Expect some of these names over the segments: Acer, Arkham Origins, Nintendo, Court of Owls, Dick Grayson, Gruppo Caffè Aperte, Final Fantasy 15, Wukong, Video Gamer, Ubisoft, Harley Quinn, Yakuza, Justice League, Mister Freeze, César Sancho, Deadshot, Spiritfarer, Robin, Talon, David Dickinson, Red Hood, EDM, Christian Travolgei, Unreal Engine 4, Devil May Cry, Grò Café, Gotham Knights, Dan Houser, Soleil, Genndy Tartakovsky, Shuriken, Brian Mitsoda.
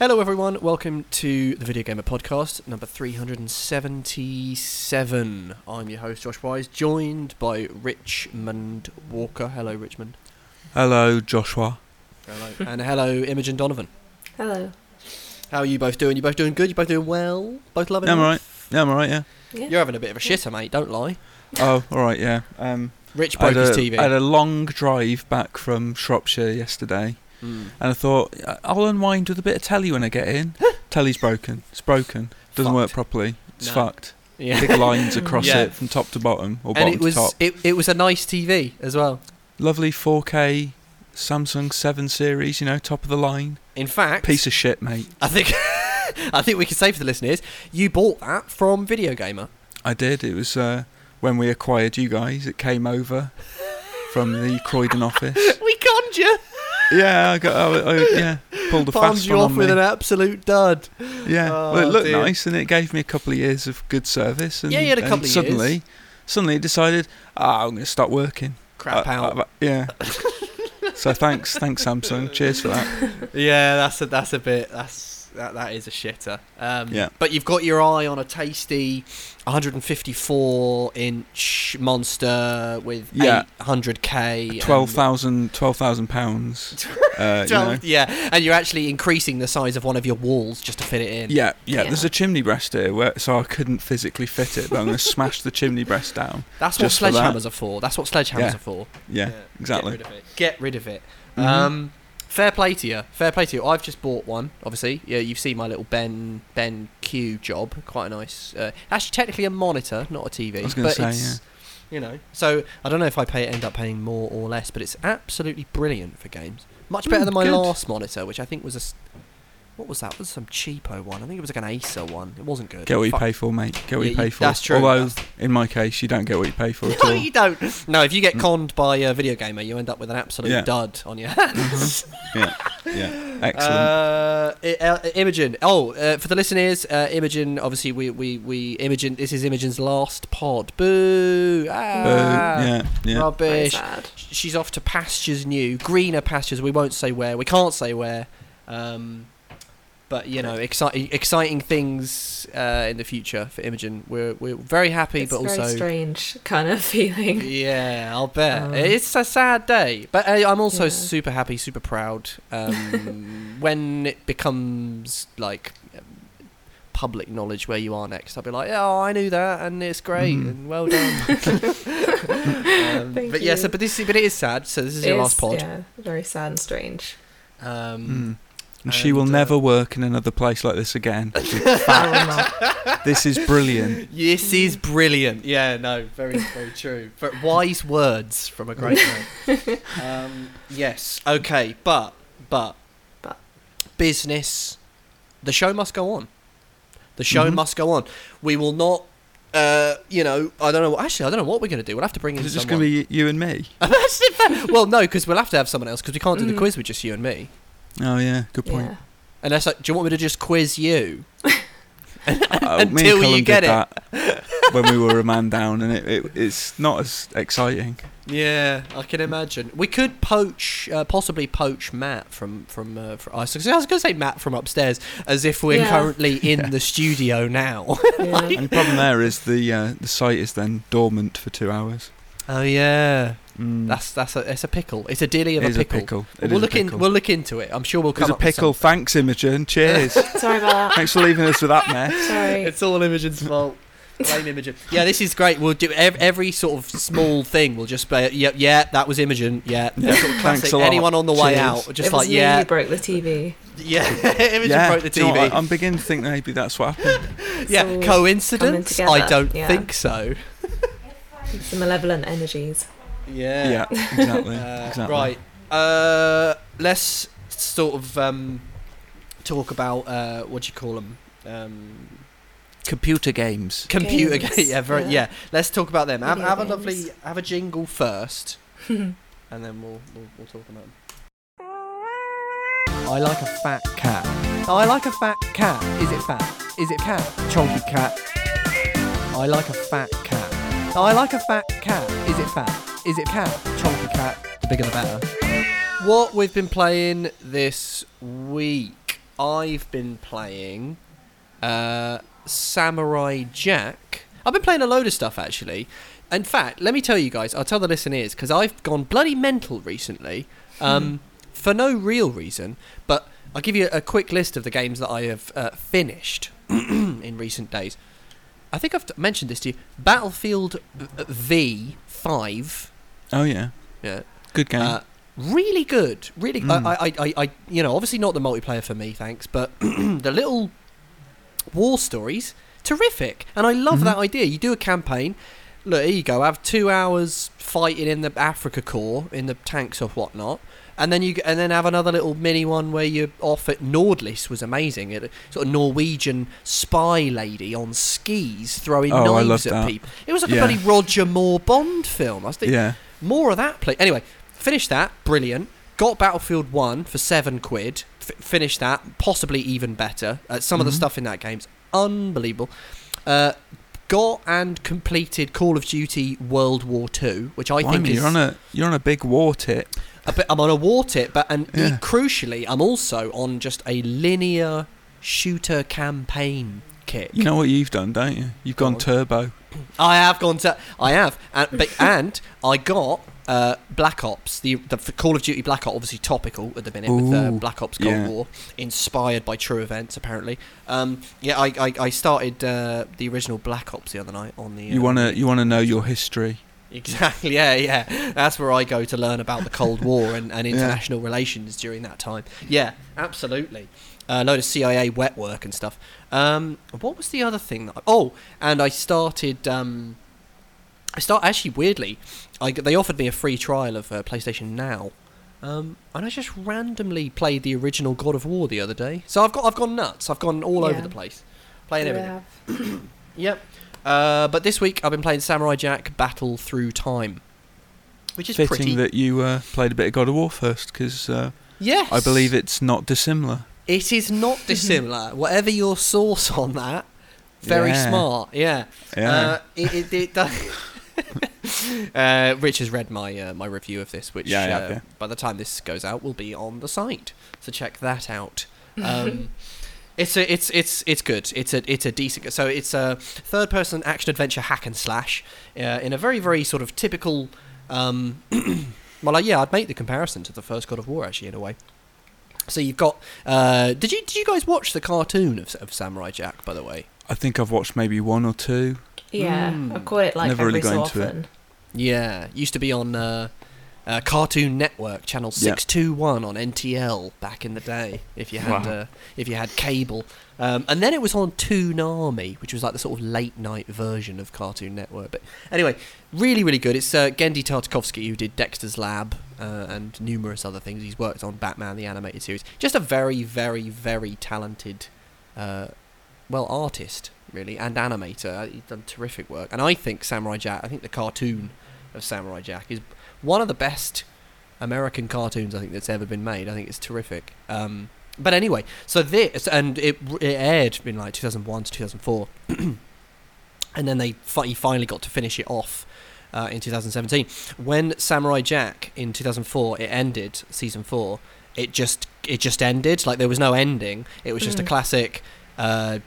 Hello everyone, welcome to the Video Gamer podcast, number 377. I'm your host Josh Wise, joined by Richmond Walker. Hello Richmond. Hello Joshua. Hello. And hello Imogen Donovan. Hello. How are you both doing? You both doing good? You both doing well? Both loving it? I'm alright, yeah. You're having a bit of a shitter, mate, don't lie. Oh, alright, yeah. Rich broke his TV. I had a long drive back from Shropshire yesterday. And I thought, I'll unwind with a bit of telly when I get in. Telly's broken. It's broken. Doesn't work properly. It's fucked. Yeah. Big lines across it from top to bottom, or bottom to top. It was a nice TV as well. Lovely 4K Samsung 7 series, you know, top of the line. In fact... Piece of shit, mate. I think we can say for the listeners, you bought that from Video Gamer. I did. It was when we acquired you guys. It came over from the Croydon office. We conned you. Yeah, I pulled a fast one on me. Palmed you off with an absolute dud. Yeah, well, it looked nice, and it gave me a couple of years of good service. And, yeah, you had a couple of years. Suddenly it decided, I'm going to stop working. Crap out. Yeah. So thanks Samsung. Cheers for that. Yeah, that is a shitter. But you've got your eye on a tasty 154-inch monster with 800k, £12,000. And you're actually increasing the size of one of your walls just to fit it in. Yeah. There's a chimney breast here, so I couldn't physically fit it, but I'm going to smash the chimney breast down. That's what sledgehammers are for. Yeah, exactly. Get rid of it. Mm-hmm. Fair play to you. I've just bought one, obviously. Yeah, you've seen my little Ben Q job. Quite a nice... actually, technically a monitor, not a TV. I was going to say, you know, so I don't know if I end up paying more or less, but it's absolutely brilliant for games. Much better than my last monitor, which I think was a... What was that? It was some cheapo one. I think it was like an Acer one. It wasn't good. Get what you pay for, mate. Get what you pay for. That's true. Although, in my case, you don't get what you pay for at all. No, you don't. No, if you get conned by a Video Gamer, you end up with an absolute dud on your hands. Yeah. Excellent. Imogen. For the listeners, Imogen, obviously, we Imogen. This is Imogen's last pod. Boo. Yeah. Rubbish. She's off to pastures new, greener pastures. We won't say where. We can't say where. But, you know, exciting things in the future for Imogen. We're very happy, but also... It's a very strange kind of feeling. Yeah, I'll bet. It's a sad day. But I'm also super happy, super proud. When it becomes, like, public knowledge where you are next, I'll be like, I knew that, and it's great, and well done. Thank you. Yeah, but it is sad, so this is your last pod. Yeah, very sad and strange. And she will never work in another place like this again. This is brilliant. This is brilliant. Yeah, no, very, very true. But wise words from a great man. Yes, okay, but business. The show must go on. The show must go on. We will not. I don't know what we're going to do. We'll have to bring in someone. Is it just going to be you and me? Well, no, because we'll have to have someone else because we can't do the quiz with just you and me. Oh yeah, good point. Yeah. Unless, do you want me to just quiz you until you get it? When we were a man down, and it's not as exciting. Yeah, I can imagine. We could possibly poach Matt from I was going to say Matt from upstairs, as if we're currently in the studio now. And the problem there is the site is then dormant for 2 hours. Oh yeah. It's a pickle. It's a dilly of a pickle. We'll look into it. I'm sure we'll come up with something. It's a pickle. Thanks, Imogen. Cheers. Sorry about that. Thanks for leaving us with that mess. Sorry. It's all Imogen's fault. Blame Imogen. Yeah, this is great. We'll do every sort of small thing. We'll just say, that was Imogen. Yeah. Sort of classic. Thanks a lot. Anyone on the way out, just it was me who broke the TV. Yeah, Imogen broke the TV. You know, I'm beginning to think maybe that's what happened. Yeah, coincidence? I don't think so. Some malevolent energies. Yeah, exactly. Right. Let's sort of talk about computer games. Computer games. Yeah. Let's talk about them. Have a jingle first, and then we'll talk about them. I like a fat cat. Oh, I like a fat cat. Is it fat? Is it cat? Chunky cat. I like a fat cat. Oh, I like a fat cat. Is it fat? Is it cat? Chunky cat. The bigger the better. What we've been playing this week. I've been playing Samurai Jack. I've been playing a load of stuff, actually. In fact, let me tell you guys, I'll tell the listeners, because I've gone bloody mental recently, for no real reason, but I'll give you a quick list of the games that I have finished in recent days. I think I've mentioned this to you. Battlefield V5. Oh, yeah. Yeah. Good game. Really good. Really, I, you know, obviously not the multiplayer for me, thanks, but the little war stories, terrific. And I love that idea. You do a campaign. Look, here you go. Have 2 hours fighting in the Africa Corps, in the tanks or whatnot. And then have another little mini one where you're off at Nordlys was amazing. It sort of Norwegian spy lady on skis throwing knives at people. It was like a bloody Roger Moore Bond film. I think more of that play. Anyway, finished that, brilliant. Got Battlefield 1 for £7. Finished that, possibly even better. Some of the stuff in that game's unbelievable. Got and completed Call of Duty World War 2, which I think is... You're on a big war tip. I'm on a war tip, but crucially, I'm also on just a linear shooter campaign kick. You know what you've done, don't you? You've gone turbo. I have gone turbo. I have. And I got Black Ops, the Call of Duty Black Ops, obviously topical at the minute with Black Ops Cold War, inspired by true events, apparently. I started the original Black Ops the other night on the... You wanna know your history. Exactly, yeah. That's where I go to learn about the Cold War and international relations during that time. Yeah, absolutely. A load of CIA wet work and stuff. What was the other thing? And I started... actually, weirdly, they offered me a free trial of PlayStation Now, and I just randomly played the original God of War the other day. So I've gone nuts. I've gone all over the place, playing everything. Yep. But this week I've been playing Samurai Jack Battle Through Time, which is fitting that you played a bit of God of War first, because I believe it's not dissimilar. It is not dissimilar. Whatever your source on that, very smart. Yeah. Yeah. It does. Rich has read my review of this, which by the time this goes out will be on the site, so check that out. It's good. It's a decent. So it's a third person action adventure hack and slash in a very very sort of typical. I'd make the comparison to the first God of War actually in a way. So you've got. Did you guys watch the cartoon of Samurai Jack, by the way? I think I've watched maybe one or two. Yeah, I caught it like every so often. Yeah, used to be on Cartoon Network, channel 621 on NTL back in the day. If you had cable, and then it was on Toonami, which was like the sort of late night version of Cartoon Network. But anyway, really really good. It's Genndy Tartakovsky who did Dexter's Lab and numerous other things. He's worked on Batman the animated series. Just a very very very talented, artist. Really, and animator. He's done terrific work. And I think Samurai Jack, I think the cartoon of Samurai Jack is one of the best American cartoons I think that's ever been made. I think it's terrific. But anyway, so this, and it aired in like 2001 to 2004. And then he finally got to finish it off in 2017. When Samurai Jack in 2004, it ended, season 4, it just ended. Like there was no ending. It was just a classic...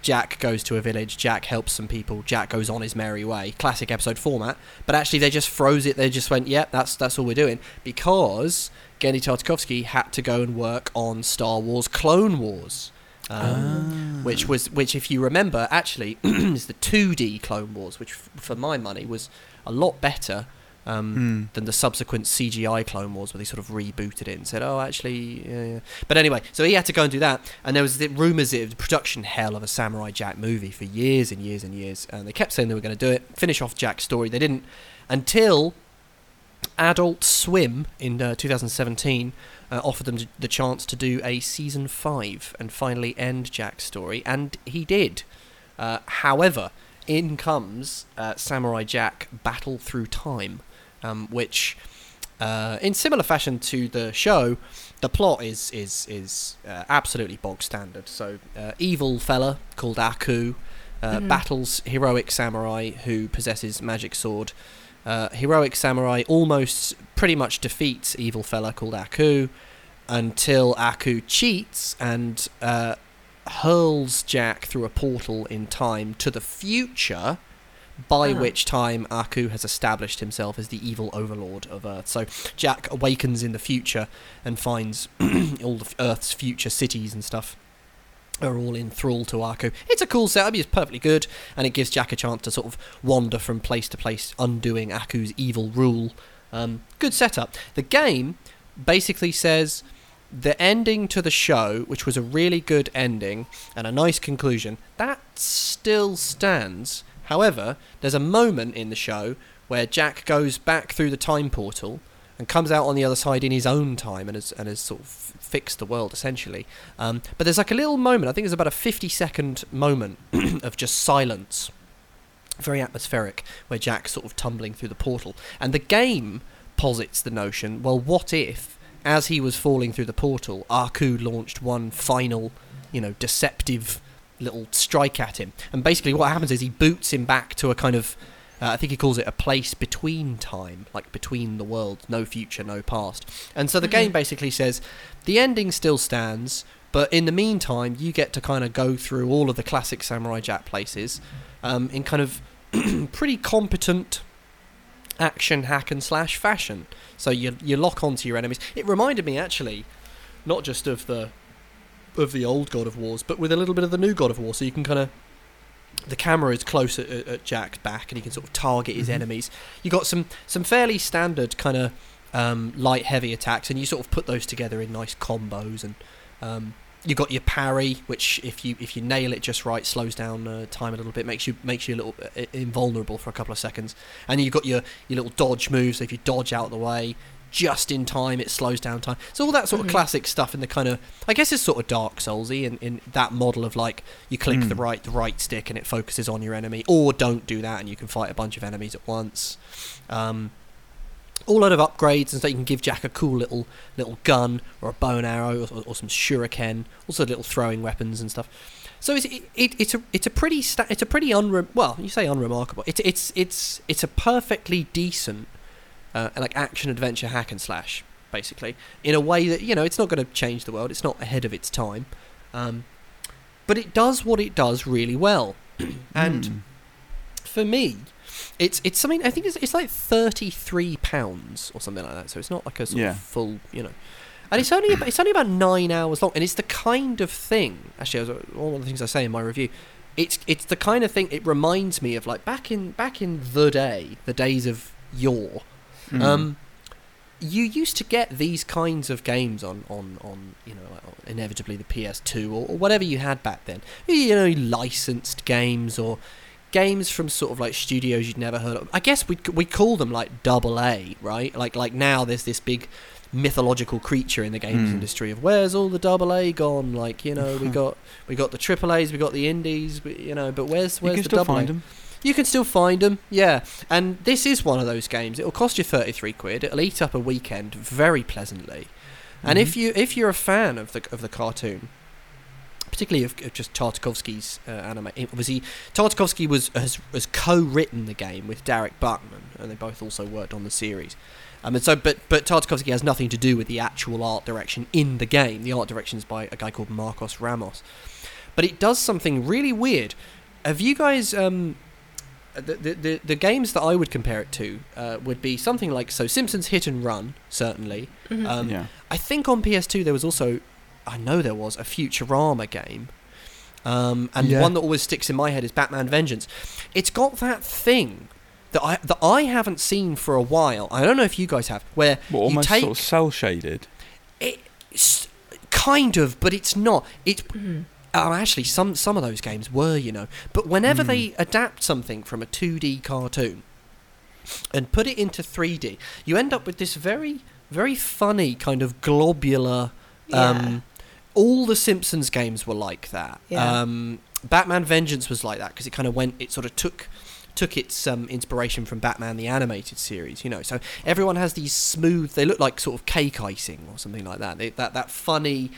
Jack goes to a village, Jack helps some people, Jack goes on his merry way. Classic episode format. But actually they just froze it. They just went, yep, that's all we're doing. Because Genndy Tartakovsky had to go and work on Star Wars Clone Wars. Which if you remember, actually, is the 2D Clone Wars, which for my money was a lot better than the subsequent CGI Clone Wars where they sort of rebooted it and said actually. But anyway, so he had to go and do that, and there was the rumours of the production hell of a Samurai Jack movie for years and years and years, and they kept saying they were going to do it, finish off Jack's story. They didn't until Adult Swim in 2017 offered them the chance to do a season 5 and finally end Jack's story, and he did. However, in comes Samurai Jack Battle Through Time, which, in similar fashion to the show, the plot is absolutely bog standard. So, evil fella called Aku battles heroic samurai who possesses magic sword. Heroic samurai almost pretty much defeats evil fella called Aku. until Aku cheats and hurls Jack through a portal in time to the future, by which time Aku has established himself as the evil overlord of Earth. So Jack awakens in the future and finds all of Earth's future cities and stuff are all in thrall to Aku. It's a cool setup, it's perfectly good, and it gives Jack a chance to sort of wander from place to place, undoing Aku's evil rule. Good setup. The game basically says the ending to the show, which was a really good ending and a nice conclusion, that still stands. However, there's a moment in the show where Jack goes back through the time portal and comes out on the other side in his own time and has sort of fixed the world, essentially. But there's like a little moment, I think it's about a 50-second moment of just silence, very atmospheric, where Jack's sort of tumbling through the portal. And the game posits the notion, well, what if, as he was falling through the portal, Aku launched one final, deceptive little strike at him, and basically what happens is he boots him back to a kind of I think he calls it a place between time, like between the worlds, no future, no past. And so the game basically says the ending still stands, but in the meantime you get to kind of go through all of the classic Samurai Jack places in kind of pretty competent action hack and slash fashion. So you lock onto your enemies. It reminded me actually not just of the old God of Wars, but with a little bit of the new God of War, so you can kind of... The camera is close at Jack's back, and he can sort of target his enemies. You got some fairly standard kind of light, heavy attacks, and you sort of put those together in nice combos, and you got your parry, which if you nail it just right, slows down time a little bit, makes you a little invulnerable for a couple of seconds. And you've got your little dodge move, so if you dodge out of the way just in time, it slows down time. So all that sort of classic stuff in the kind of, I guess it's sort of Dark Souls-y in that model of like you click the right stick and it focuses on your enemy, or don't do that and you can fight a bunch of enemies at once. All lot of upgrades, and so you can give Jack a cool little gun or a bow and arrow or some shuriken, also little throwing weapons and stuff. So it's a pretty unremarkable. It's a perfectly decent. Like action adventure hack and slash, basically, in a way that it's not going to change the world. It's not ahead of its time, but it does what it does really well. And for me, it's something. I think it's like £33 or something like that. So it's not like a sort of full, And it's only about 9 hours long, and it's the kind of thing. Actually, one of the things I say in my review. It's the kind of thing. It reminds me of like back in the days of yore. You used to get these kinds of games on inevitably the PS2 or whatever you had back then. Licensed games or games from sort of like studios you'd never heard of. I guess we call them like AA, right? Like now there's this big mythological creature in the games industry of where's all the AA gone? Like we got the AAAs, we got the indies, but where's you can the still AA? Find them. You can still find them, yeah. And this is one of those games. It'll cost you £33. It'll eat up a weekend very pleasantly. And if you're a fan of the cartoon, particularly of just Tartakovsky's anime, obviously Tartakovsky has co-written the game with Derek Buckman, and they both also worked on the series. But Tartakovsky has nothing to do with the actual art direction in the game. The art direction is by a guy called Marcos Ramos. But it does something really weird. Have you guys? The games that I would compare it to would be something like Simpsons Hit and Run, certainly. I think on PS2 there was also a Futurama game, and one that always sticks in my head is Batman Vengeance. It's got that thing that I haven't seen for a while. I don't know if you guys have, where almost you take sort of cell shaded. It's kind of, but it's not. It's actually, some of those games were, But whenever they adapt something from a 2D cartoon and put it into 3D, you end up with this very, very funny kind of globular... All the Simpsons games were like that. Yeah. Batman Vengeance was like that because it kind of went... It sort of took its inspiration from Batman the animated series, So everyone has these smooth... They look like sort of cake icing or something like that. That funny...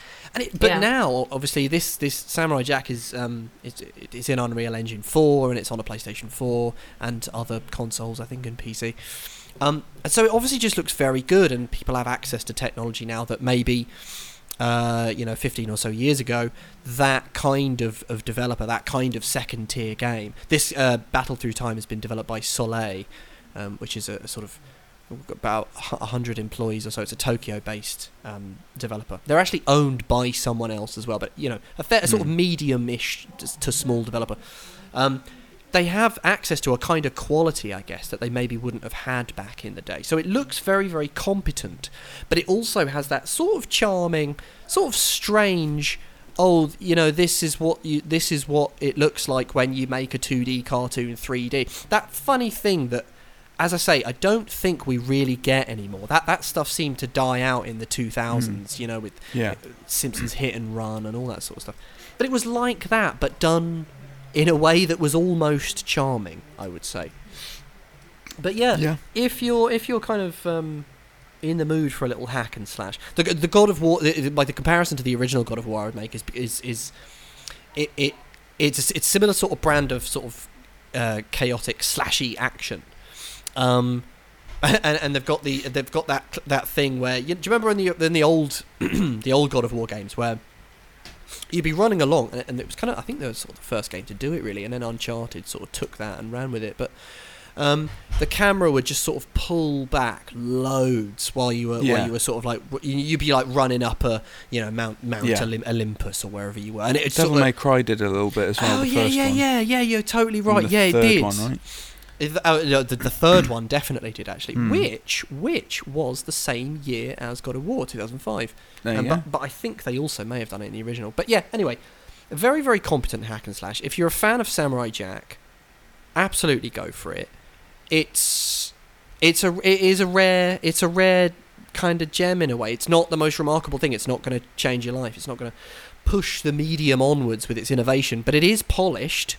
But now, obviously, this Samurai Jack is it's in Unreal Engine 4 and it's on a PlayStation 4 and other consoles, I think, and PC. And so it obviously just looks very good, and people have access to technology now that maybe 15 or so years ago, that kind of developer, that kind of second tier game. This Battle Through Time has been developed by Soleil, which is a sort of about 100 employees or so. It's a Tokyo-based developer. They're actually owned by someone else as well, but a fair sort of medium-ish to small developer. They have access to a kind of quality, I guess, that they maybe wouldn't have had back in the day. So it looks very, very competent, but it also has that sort of charming, sort of strange, this is what it looks like when you make a 2D cartoon 3D. That funny thing that, as I say, I don't think we really get anymore. That stuff seemed to die out in the 2000s, with Simpsons Hit and Run and all that sort of stuff. But it was like that, but done in a way that was almost charming, I would say. But if you're kind of in the mood for a little hack and slash, the God of War, the comparison to the original God of War I would make is it's similar sort of brand of sort of chaotic slashy action, and they've got that thing where do you remember in the old the old God of War games where you'd be running along, and it was kind of, I think they were sort of the first game to do it really, and then Uncharted sort of took that and ran with it, but the camera would just sort of pull back loads while you were sort of like, you'd be like running up a Mount Olympus or wherever you were, and it Devil May Cry did a little bit as well. The first one, you're totally right. Yeah, it did. The third one definitely did, actually, which was the same year as God of War, 2005. But I think they also may have done it in the original. But yeah, anyway, a very, very competent hack and slash. If you're a fan of Samurai Jack, absolutely go for it. It's a rare kind of gem in a way. It's not the most remarkable thing. It's not going to change your life. It's not going to push the medium onwards with its innovation. But it is polished.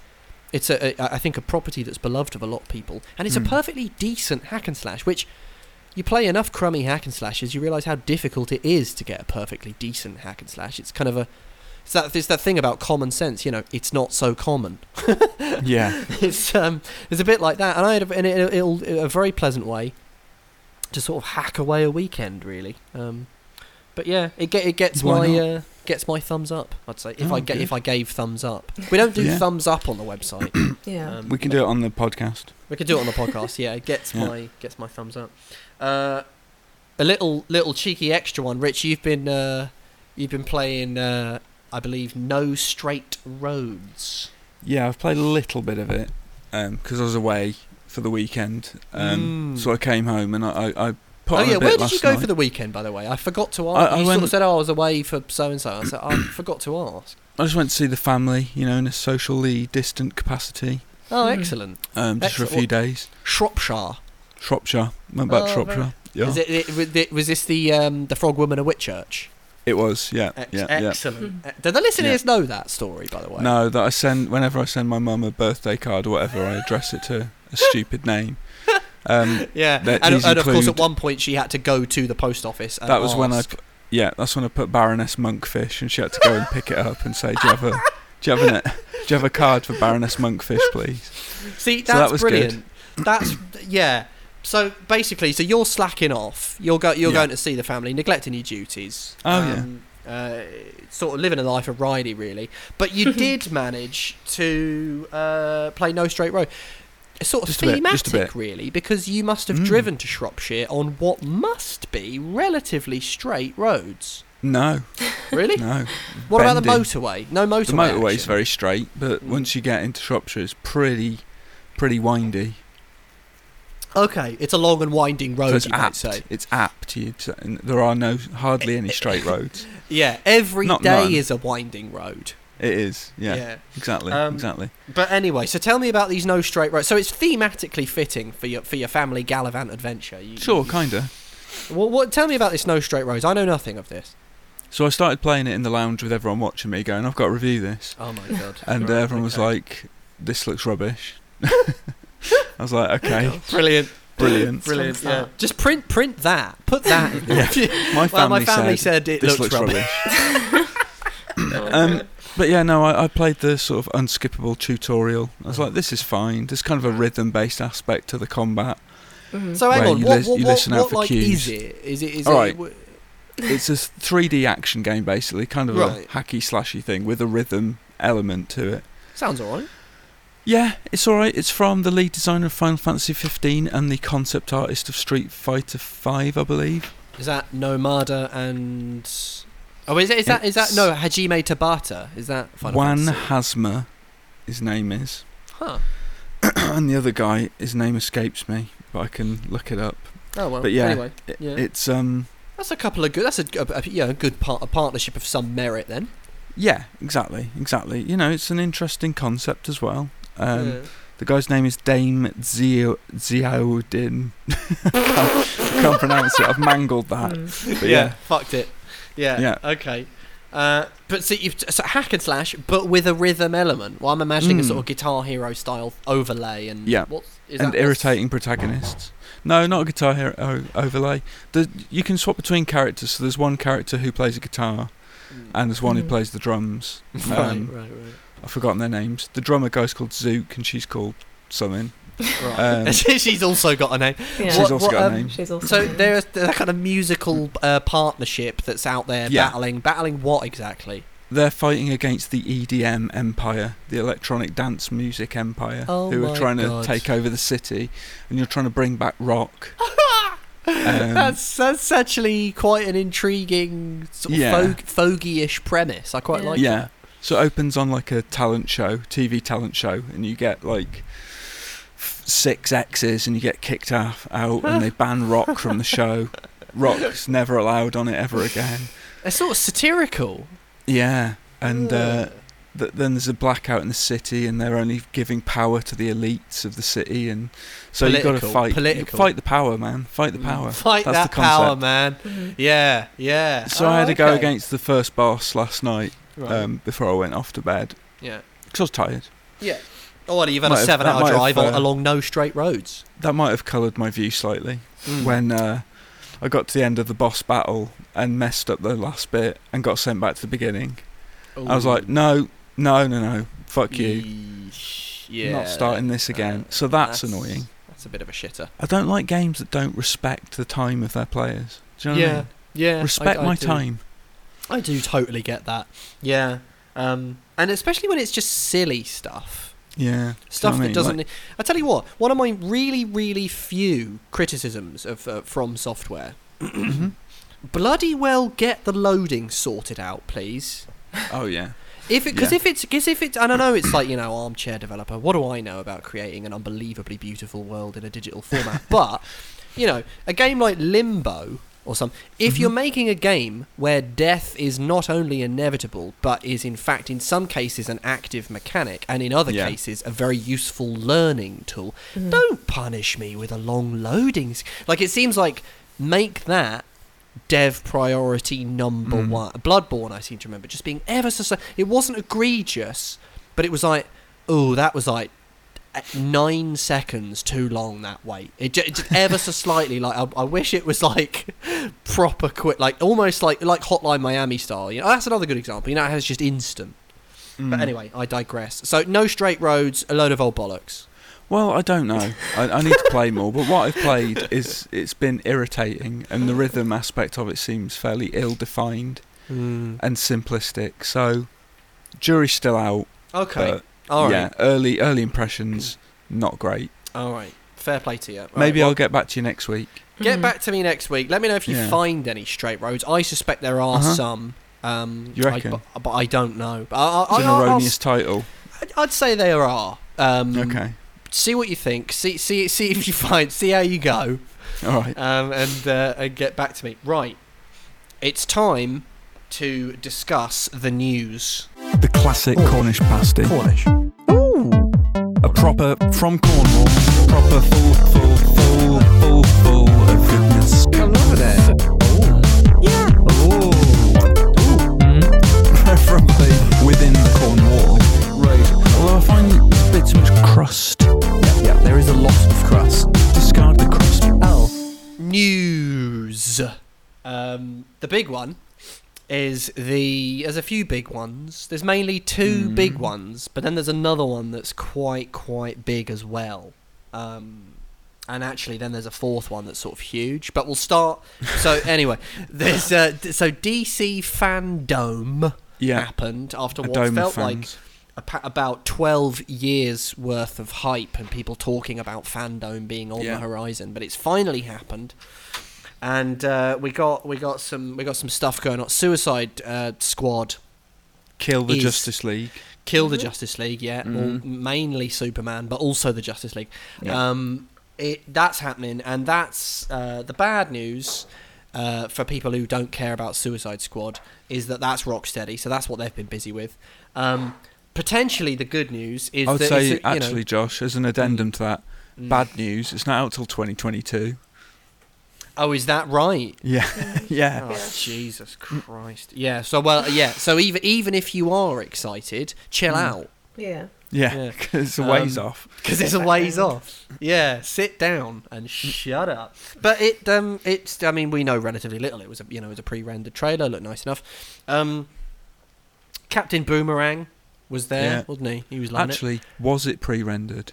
It's I think a property that's beloved of a lot of people, and it's a perfectly decent hack and slash. Which you play enough crummy hack and slashes, you realise how difficult it is to get a perfectly decent hack and slash. It's kind of it's that thing about common sense. It's not so common. Yeah, it's a bit like that, and I had a very pleasant way to sort of hack away a weekend, really. But yeah, it gets gets my thumbs up, I'd say, if I gave thumbs up. We don't do thumbs up on the website. Yeah, we can do it on the podcast. We can do it on the podcast. Yeah, it gets my thumbs up. A little cheeky extra one, Rich. You've been playing, I believe, No Straight Roads. Yeah, I've played a little bit of it because I was away for the weekend, so I came home and I where did you go for the weekend, by the way? I forgot to ask. I sort of said, I was away for so-and-so. I said, I forgot to ask. I just went to see the family, in a socially distant capacity. Oh, excellent. Just for a few days. Shropshire. Went back to Shropshire. Yeah. Was this the Frog Woman of Whitchurch? It was, yeah. Excellent. Yeah. Do the listeners know that story, by the way? No, that I send, whenever I send my mum a birthday card or whatever, I address it to a stupid name. And of course at one point she had to go to the post office and that's when I put Baroness Monkfish, and she had to go and pick it up and say, do you have a card for Baroness Monkfish, please? See, that's so that was brilliant. Good. So basically, you're slacking off. You're going to see the family, neglecting your duties. Sort of living a life of Riley, really. But you did manage to play No Straight Road. It's sort of just thematic, really, because you must have driven to Shropshire on what must be relatively straight roads. No. Really? No. What about the motorway? No motorway. The motorway's very straight, but once you get into Shropshire, it's pretty windy. Okay, it's a long and winding road, so you might say. It's apt. There are hardly any straight roads. Yeah, every day is a winding road. It is, yeah. Exactly. But anyway, so tell me about these No Straight Roads. So it's thematically fitting for your family gallivant adventure. Kinda. Well, tell me about this No Straight Roads. I know nothing of this. So I started playing it in the lounge with everyone watching me, going, "I've got to review this." Oh my god! And everyone was like, "This looks rubbish." I was like, "Okay, brilliant." Yeah. Just print that. Put that in. Yeah. My family said it looks rubbish. But yeah, no, I played the sort of unskippable tutorial. I was like, this is fine. There's kind of a rhythm-based aspect to the combat. Mm-hmm. So hang on, what is it? It's a 3D action game, basically, kind of a hacky slashy thing with a rhythm element to it. Sounds alright. Yeah, it's alright. It's from the lead designer of Final Fantasy 15 and the concept artist of Street Fighter 5, I believe. Is that Nomada and... Oh, is that Hajime Tabata? Is that Final Fantasy? Juan Hasma, his name is. Huh. And the other guy, his name escapes me, but I can look it up. Oh well. But yeah, anyway, it's That's a couple of good. That's a partnership of some merit then. Yeah, exactly. You know, it's an interesting concept as well. The guy's name is Dame Ziaudin. I can't pronounce it. I've mangled that. But yeah, fucked it. Yeah. Okay. But see, so hack and slash, but with a rhythm element. Well, I'm imagining a sort of Guitar Hero style overlay and irritating protagonists. No, not a Guitar Hero overlay. You can swap between characters. So there's one character who plays a guitar, and there's one who plays the drums. Right. I've forgotten their names. The drummer guy's called Zook, and she's called something. Right. She's also got a name. Yeah. So there's that kind of musical partnership that's out there battling what exactly? They're fighting against the EDM empire, the electronic dance music empire, who are trying to take over the city, and you're trying to bring back rock. That's actually quite an intriguing sort of fogey-ish premise. I quite like it. So it opens on like a talent show, TV talent show, and you get like 6 exes and you get kicked out and they ban rock from the show. Rock's never allowed on it ever again. It's sort of satirical. Yeah, and then there's a blackout in the city and they're only giving power to the elites of the city, and so you've got to fight. Fight the power, man. Fight the power. Fight That's that power, man. Yeah. So I had to go against the first boss last night before I went off to bed. Yeah. Because I was tired. Yeah. Oh, you've had a 7-hour drive along no straight roads. That might have coloured my view slightly when I got to the end of the boss battle and messed up the last bit and got sent back to the beginning. Ooh. I was like, no, fuck you. Yeah, not starting this again. So that's annoying. That's a bit of a shitter. I don't like games that don't respect the time of their players. Do you know what I mean? Yeah. Respect my time. I do totally get that. Yeah. And especially when it's just silly stuff. Yeah. Stuff that doesn't... Like, I tell you what, one of my really, really few criticisms of From Software. Bloody well get the loading sorted out, please. Oh, yeah. Because if it's... And I know it's like, you know, armchair developer. What do I know about creating an unbelievably beautiful world in a digital format? But, you know, a game like Limbo or something, if you're making a game where death is not only inevitable, but is in fact in some cases an active mechanic, and in other cases a very useful learning tool, don't punish me with a long loading. Like, it seems like make that dev priority number one. Bloodborne, I seem to remember, just being ever so... It wasn't egregious, but it was like, that was like 9 seconds too long, that wait. It just ever so slightly, like I wish it was like proper quick, like almost like Hotline Miami style. You know, that's another good example. You know, how it's just instant. But anyway, I digress. So no straight roads, a load of old bollocks. Well, I don't know. I need to play more. But what I've played is it's been irritating, and the rhythm aspect of it seems fairly ill-defined and simplistic. So jury's still out. Okay. All right. Early impressions, not great. All right, fair play to you. All Maybe I'll get back to you next week. Get back to me next week. Let me know if you find any straight roads. I suspect there are some. You reckon? But I don't know. It's an erroneous title. I'd say there are. Okay. See what you think. See if you find. See how you go. All right. And get back to me. Right. It's time to discuss the news. The classic Cornish pasty. Cornish. Ooh. A proper, from Cornwall, proper full of goodness. Come over there. Ooh. Yeah. Ooh. Ooh. Mm. Preferably within Cornwall. Right. Although I find there's a bit too much crust. Yeah, there is a lot of crust. Discard the crust. Oh. News. The big one. There's a few big ones. There's mainly 2 big ones, but then there's another one that's quite big as well. And actually, then there's a fourth one that's sort of huge. But we'll start. So anyway, there's so DC Fandome happened after what felt like about 12 years worth of hype and people talking about Fandome being on the horizon. But it's finally happened, and we got some stuff going on. Suicide Squad, kill the Justice League. Kill the Justice League, or mainly Superman, but also the Justice League. Yeah. That's happening, and that's the bad news for people who don't care about Suicide Squad is that that's Rocksteady, so that's what they've been busy with. Potentially, the good news is I'd say Josh, as an addendum to that, bad news. It's not out till 2022. Oh, is that right? Yeah, yeah. Oh, Jesus Christ. Yeah. So So even if you are excited, chill out. Yeah. Yeah, because it's a ways off. Because it's a ways off. Yeah, sit down and shut up. But it's. I mean, we know relatively little. It was a pre-rendered trailer, looked nice enough. Captain Boomerang was there, wasn't he? He was like, was it pre-rendered,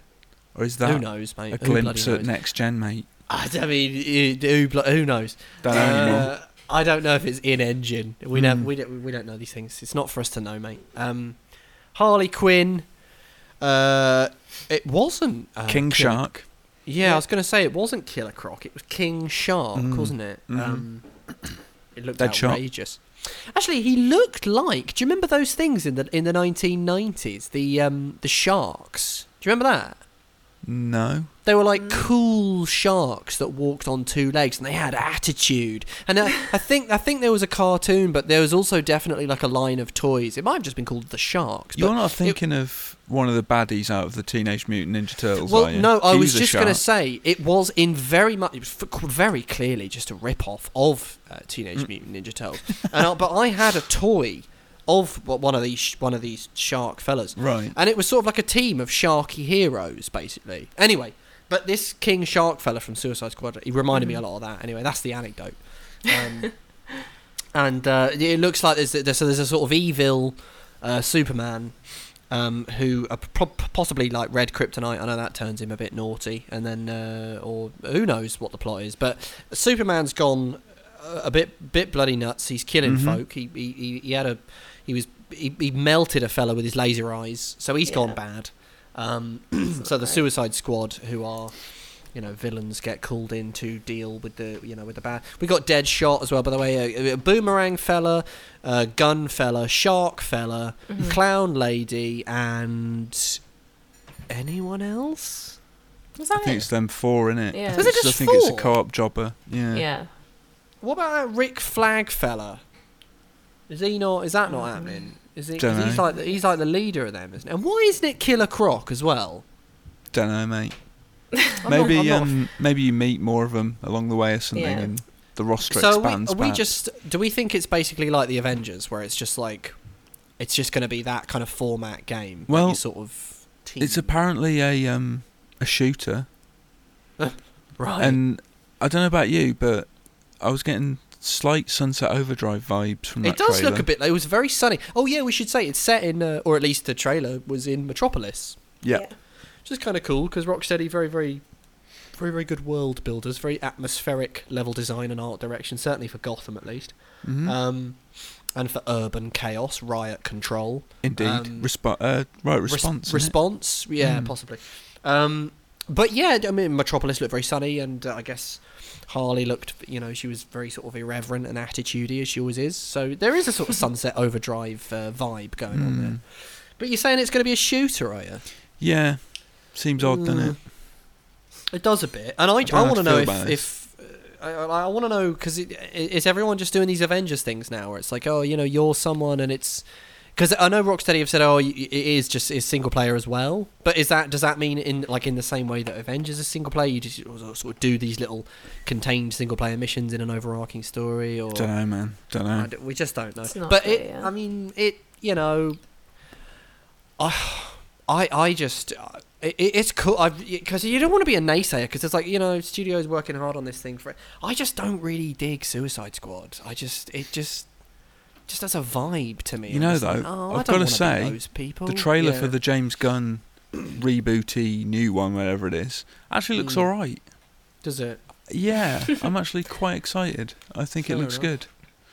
or is that who knows, mate? A glimpse at next gen, mate. I mean, who knows? Don't know. I don't know if it's in engine. We don't know these things. It's not for us to know, mate. Harley Quinn. It wasn't King Shark. I was going to say it wasn't Killer Croc. It was King Shark, wasn't it? It looked outrageous. Actually, he looked like. Do you remember those things in the 1990s? The sharks. Do you remember that? No. They were like cool sharks that walked on two legs, and they had attitude. And I think there was a cartoon, but there was also definitely like a line of toys. It might have just been called The Sharks. You're not thinking of one of the baddies out of the Teenage Mutant Ninja Turtles, are you? Well, no, I was just going to say, it was very clearly just a rip-off of Teenage Mutant Ninja Turtles. But I had a toy of one of these shark fellas, right? And it was sort of like a team of sharky heroes, basically. Anyway, but this King Shark fella from Suicide Squad, he reminded me a lot of that. Anyway, that's the anecdote. And it looks like there's a sort of evil Superman who possibly like red kryptonite. I know that turns him a bit naughty, and then or who knows what the plot is. But Superman's gone a bit bloody nuts. He's killing folk. He melted a fella with his laser eyes, so he's gone bad. So the Suicide Squad, who are villains, get called in to deal with the with the bad. We got Deadshot as well, by the way. A boomerang fella, a gun fella, shark fella, clown lady, and anyone else? Was that I think it's them four, innit? Yeah. Was it just four? I think it's a co-op jobber. Yeah. Yeah. What about that Rick Flag fella? Is he not? Is that not happening? Is he? Don't know. He's like the leader of them, isn't he? And why isn't it Killer Croc as well? Don't know, mate. Maybe you meet more of them along the way or something, and the roster expands. So do we think it's basically like the Avengers, where it's just like it's just going to be that kind of format game? Well, you sort of. Team. It's apparently a shooter, right? And I don't know about you, but I was getting slight Sunset Overdrive vibes from that trailer. It does look a bit like it was very sunny. Oh yeah, we should say it's set in, or at least the trailer was in Metropolis. Yeah. Which is kind of cool because Rocksteady, very, very, very, very good world builders, very atmospheric level design and art direction, certainly for Gotham at least, and for urban chaos, riot control. Indeed, response. Response, possibly. But yeah, I mean, Metropolis looked very sunny, and I guess Harley looked, she was very sort of irreverent and attitudey as she always is. So there is a sort of Sunset Overdrive vibe going on there. But you're saying it's going to be a shooter, are you? Yeah, seems odd, doesn't it? It does a bit, and I want to know I want to know because is everyone just doing these Avengers things now, where it's like, oh, you're someone, and it's. Because I know Rocksteady have said, "Oh, it is just it's single player as well." But does that mean in the same way that Avengers is single player, you just sort of do these little contained single player missions in an overarching story? Or don't know, man. Don't know. We just don't know. But fair, I mean, it's cool because you don't want to be a naysayer because it's like studios working hard on this thing for it. I just don't really dig Suicide Squad. Just has a vibe to me. I've got to say, the trailer for the James Gunn rebooty new one, whatever it is, actually looks all right. does it? Yeah, I'm actually quite excited. I think it looks good.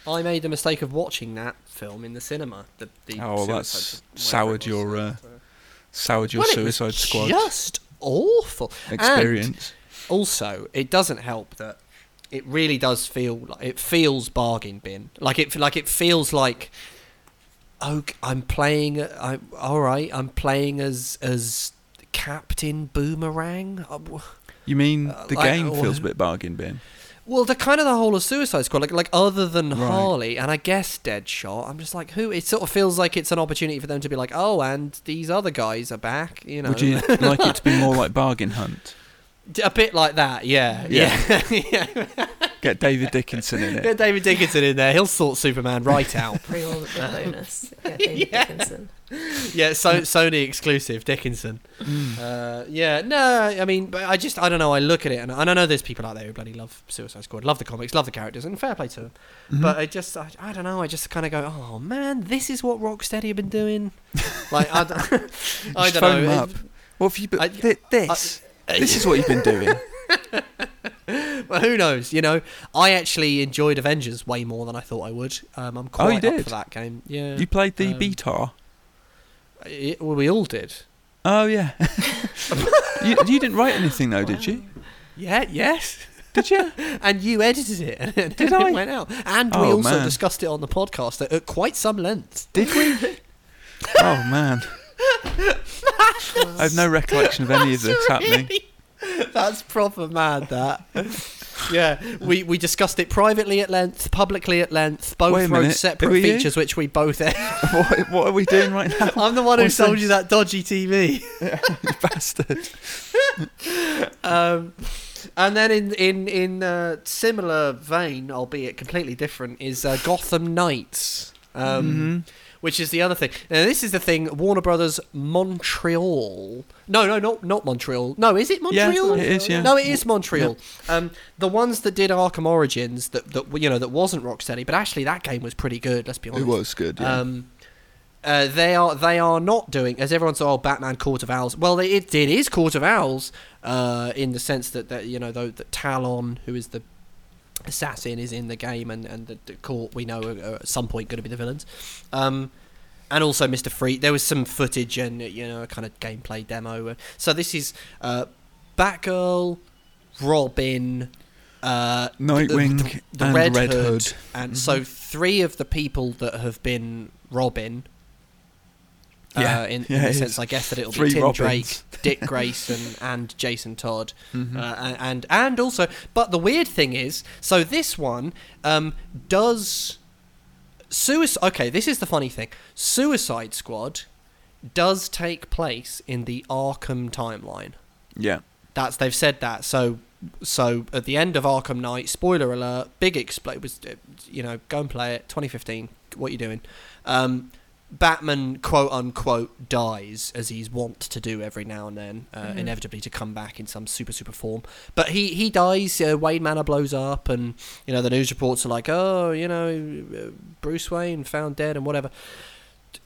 I made the mistake of watching that film in the cinema. That's soured your Suicide Squad. Just awful experience. And also, it doesn't help that it really does feel like it feels bargain bin. It feels like oh, I'm playing as Captain Boomerang. You mean the game feels a bit bargain bin? Well, the kind of the whole of Suicide Squad, like other than Harley and I guess Deadshot, I'm just like, who? It sort of feels like it's an opportunity for them to be like, oh, and these other guys are back, you know. Would you like it to be more like Bargain Hunt? A bit like that, yeah. Get David Dickinson in it. Get David Dickinson in there. He'll sort Superman right out. Bring all the bonus. Get David Dickinson. Yeah, so Sony exclusive Dickinson. I don't know. I look at it, and I know there's people out there who bloody love Suicide Squad, love the comics, love the characters, and fair play to them. Mm-hmm. But I don't know. I just kind of go, oh man, this is what Rocksteady have been doing. Like, I don't know. Up. What have you been? This is what you've been doing. Well, who knows? You know, I actually enjoyed Avengers way more than I thought I would. I'm quite up for that game. Yeah, you played the BTAR. Well, we all did. Oh yeah. you didn't write anything though, did you? Yeah. Yes. Did you? And you edited it. And did I? It went out. And we also discussed it on the podcast at quite some length. Did we? Oh man. I have no recollection of any of this happening. That's proper mad, that. Yeah, we discussed it privately at length, publicly at length, both wrote separate features, which we both... what are we doing right now? I'm the one who sold you that dodgy TV. Yeah, you bastard. And then in a similar vein, albeit completely different, is Gotham Knights. Mm-hmm. Which is the other thing. Now, this is the thing, Warner Brothers Montreal. No, not Montreal. No, is it Montreal? Yeah, it is, yeah. No, it is Montreal. Yeah. The ones that did Arkham Origins, that wasn't Rocksteady, but actually that game was pretty good, let's be honest. It was good, yeah. They are not doing, as everyone said, Batman Court of Owls. Well, it is Court of Owls, in the sense that Talon, who is the assassin, is in the game, and the court we know are at some point going to be the villains, and also Mister Freeze. There was some footage and a kind of gameplay demo. So this is Batgirl, Robin, Nightwing, and Red Hood. And so three of the people that have been Robin. In the sense, I guess that it'll be Tim Robins. Drake, Dick Grayson, and Jason Todd, and also. But the weird thing is, so this one does suicide. Okay, this is the funny thing. Suicide Squad does take place in the Arkham timeline. Yeah, they've said that. So at the end of Arkham Knight, spoiler alert, big explode. Was go and play it. 2015. What you doing? Batman, quote unquote, dies, as he's wont to do every now and then, inevitably to come back in some super, super form. But he dies, Wayne Manor blows up, and, the news reports are like, oh, Bruce Wayne found dead and whatever.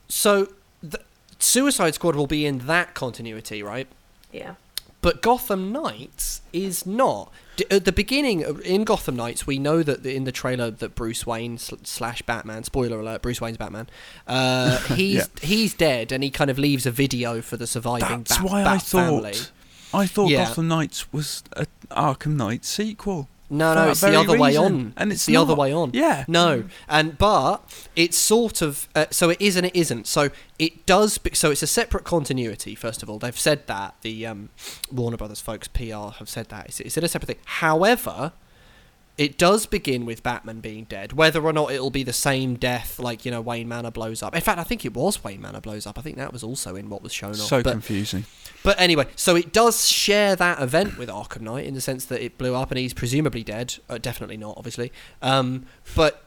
So the Suicide Squad will be in that continuity, right? Yeah. But Gotham Knights is not. At the beginning, in Gotham Knights, we know that in the trailer that Bruce Wayne / Batman, spoiler alert, Bruce Wayne's Batman, he's dead, and he kind of leaves a video for the surviving Bat family. I thought Gotham Knights was an Arkham Knights sequel. No, it's the other way on. And it's the other way on. Yeah. No, but it's sort of so it is and it isn't. So it does. So it's a separate continuity. First of all, they've said that the Warner Brothers folks PR have said that it's in a separate thing. However, it does begin with Batman being dead. Whether or not it'll be the same death, like Wayne Manor blows up. In fact, I think it was Wayne Manor blows up. I think that was also in what was shown. Confusing. But anyway, so it does share that event with Arkham Knight in the sense that it blew up and he's presumably dead. Definitely not, obviously. But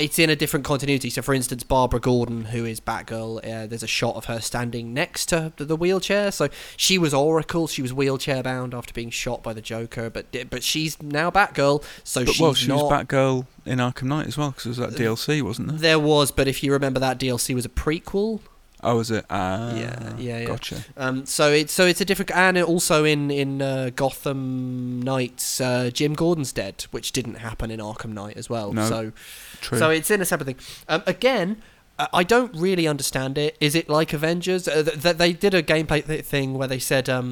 it's in a different continuity. So, for instance, Barbara Gordon, who is Batgirl, there's a shot of her standing next to the wheelchair. So she was Oracle. She was wheelchair-bound after being shot by the Joker. But she's now Batgirl. She was Batgirl in Arkham Knight as well, because there was that DLC, wasn't there? There was, but if you remember, that DLC was a prequel. Oh, is it? Yeah. Gotcha. So it's a different, and also in Gotham Knights, Jim Gordon's dead, which didn't happen in Arkham Knight as well. No, so true. So it's in a separate thing. Again, I don't really understand it. Is it like Avengers? They did a gameplay thing where they said it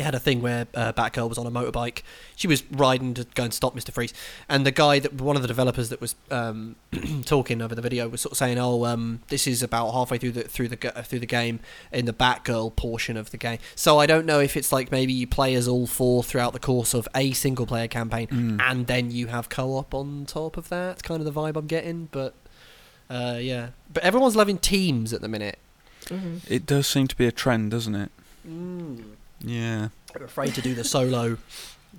had a thing where Batgirl was on a motorbike. She was riding to go and stop Mister Freeze, and the guy that one of the developers that was talking over the video was sort of saying, "Oh, this is about halfway through the game in the Batgirl portion of the game." So I don't know if it's like maybe you play as all four throughout the course of a single player campaign, and then you have co-op on top of that. It's kind of the vibe I'm getting, but. Yeah, but everyone's loving teams at the minute. Mm-hmm. It does seem to be a trend, doesn't it? Mm. Yeah. I'm afraid to do the solo.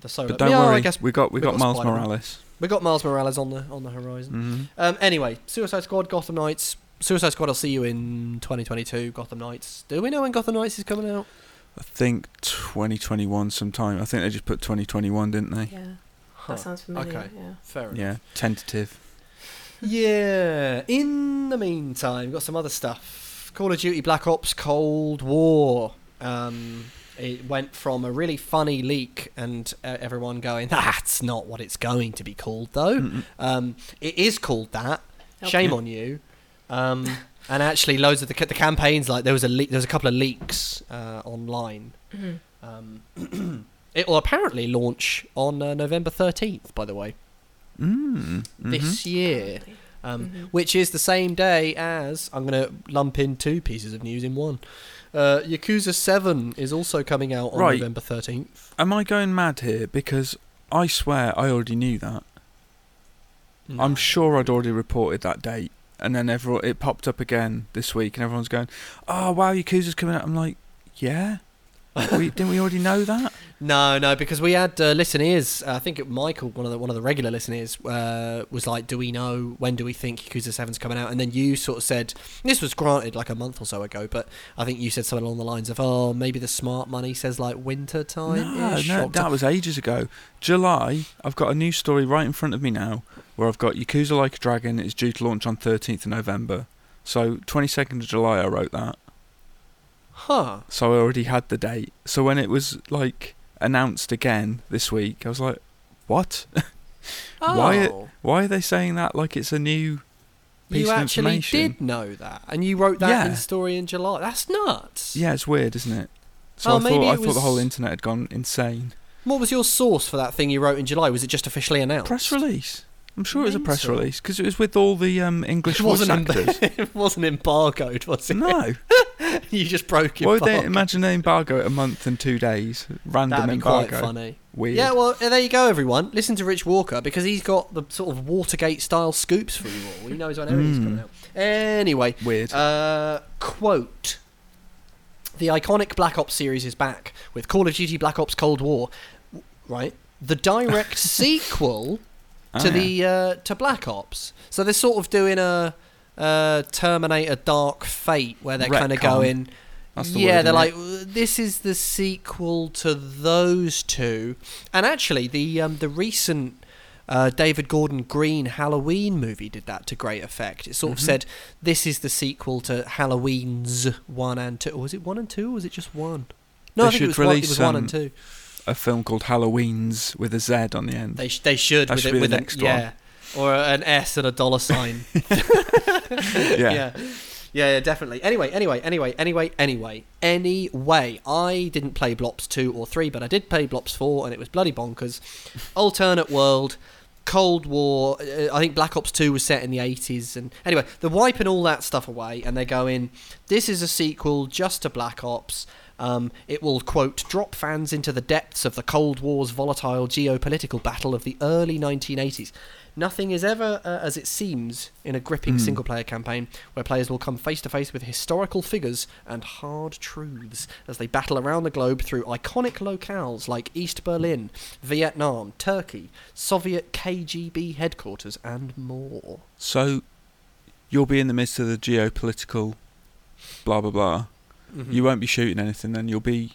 But don't worry, I guess we got Miles Spider-Man. Morales. We got Miles Morales on the horizon. Mm-hmm. Anyway, Suicide Squad, Gotham Knights. Suicide Squad, I'll see you in 2022. Gotham Knights. Do we know when Gotham Knights is coming out? I think 2021 sometime. I think they just put 2021, didn't they? Yeah. That sounds familiar. Okay. Yeah. Fair enough. Yeah. Tentative. Yeah, in the meantime, got some other stuff. Call of Duty Black Ops Cold War. It went from a really funny leak and everyone going, that's not what it's going to be called, though. It is called that. Shame on you. And actually, loads of the campaigns, like there was a couple of leaks online. It will apparently launch on November 13th, by the way. This year, which is the same day as, I'm going to lump in two pieces of news in one, Yakuza 7 is also coming out on November 13th. Am I going mad here? Because I swear I already knew that. No. I'm sure I'd already reported that date, and then it popped up again this week, and everyone's going, oh wow, Yakuza's coming out. I'm like, yeah? Didn't we already know that? No, because we had listeners. I think Michael, one of the regular listeners, was like, "Do we know when do we think Yakuza 7's coming out?" And then you sort of said, "This was granted like a month or so ago," but I think you said something along the lines of, "Oh, maybe the smart money says like winter time." No, that was ages ago. July. I've got a news story right in front of me now, where I've got Yakuza Like a Dragon is due to launch on 13th of November. So 22nd of July, I wrote that. Huh. So I already had the date. So when it was like announced again this week, I was like, "What? Oh. Why are they saying that? Like it's a new piece of information." You actually did know that, and you wrote that in the story in July. That's nuts. Yeah, it's weird, isn't it? So I thought the whole internet had gone insane. What was your source for that thing you wrote in July? Was it just officially announced? Press release. I'm sure it was a press release because it was with all the English voice actors. It wasn't embargoed, was it? No. You just broke it. Well, imagine they embargo it a month and 2 days. Random that'd be embargo. Quite funny. Weird. Yeah, well, there you go, everyone. Listen to Rich Walker because he's got the sort of Watergate-style scoops for you all. He knows when everything's coming out. Anyway. Weird. Quote, the iconic Black Ops series is back with Call of Duty Black Ops Cold War. Right? The direct sequel to to Black Ops. So they're sort of doing a... Terminator Dark Fate, where they're kind of going, they're like, this is the sequel to those two. And actually, the recent David Gordon Green Halloween movie did that to great effect. It sort of said, this is the sequel to Halloween's 1 and 2. Or was it 1 and 2, or was it just 1? No, I think it was 1 and 2. A film called Halloween's with a Z on the end. They should. That should be the next one. Yeah. Or an S and a $? Yeah, definitely. Anyway, I didn't play Blops 2 or 3, but I did play Blops 4, and it was bloody bonkers. Alternate world, Cold War, I think Black Ops 2 was set in the 80s, and anyway, they're wiping all that stuff away, and they're going, this is a sequel just to Black Ops. It will, quote, drop fans into the depths of the Cold War's volatile geopolitical battle of the early 1980s. Nothing is ever as it seems in a gripping single-player campaign where players will come face-to-face with historical figures and hard truths as they battle around the globe through iconic locales like East Berlin, Vietnam, Turkey, Soviet KGB headquarters, and more. So, you'll be in the midst of the geopolitical blah, blah, blah. Mm-hmm. You won't be shooting anything then. You'll be...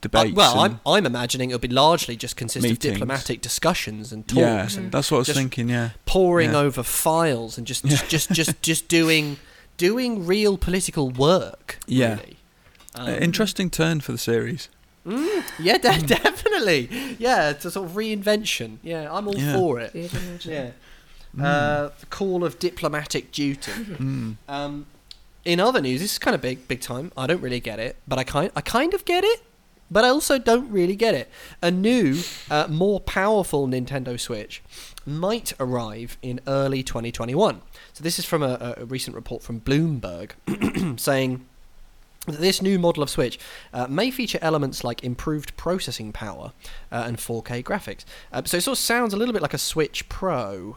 debates. I'm imagining it'll be largely just consist of diplomatic discussions and talks. Yeah, and that's what I was thinking. Yeah, poring over files and just doing doing real political work. Yeah. Really. Interesting turn for the series. Yeah, definitely. Yeah, it's a sort of reinvention. Yeah, I'm all for it. Yeah. The call of diplomatic duty. In other news, this is kind of big time. I don't really get it, but I kind of get it, but I also don't really get it. A new, more powerful Nintendo Switch might arrive in early 2021. So this is from a recent report from Bloomberg saying that this new model of Switch may feature elements like improved processing power and 4K graphics. So it sort of sounds a little bit like a Switch Pro.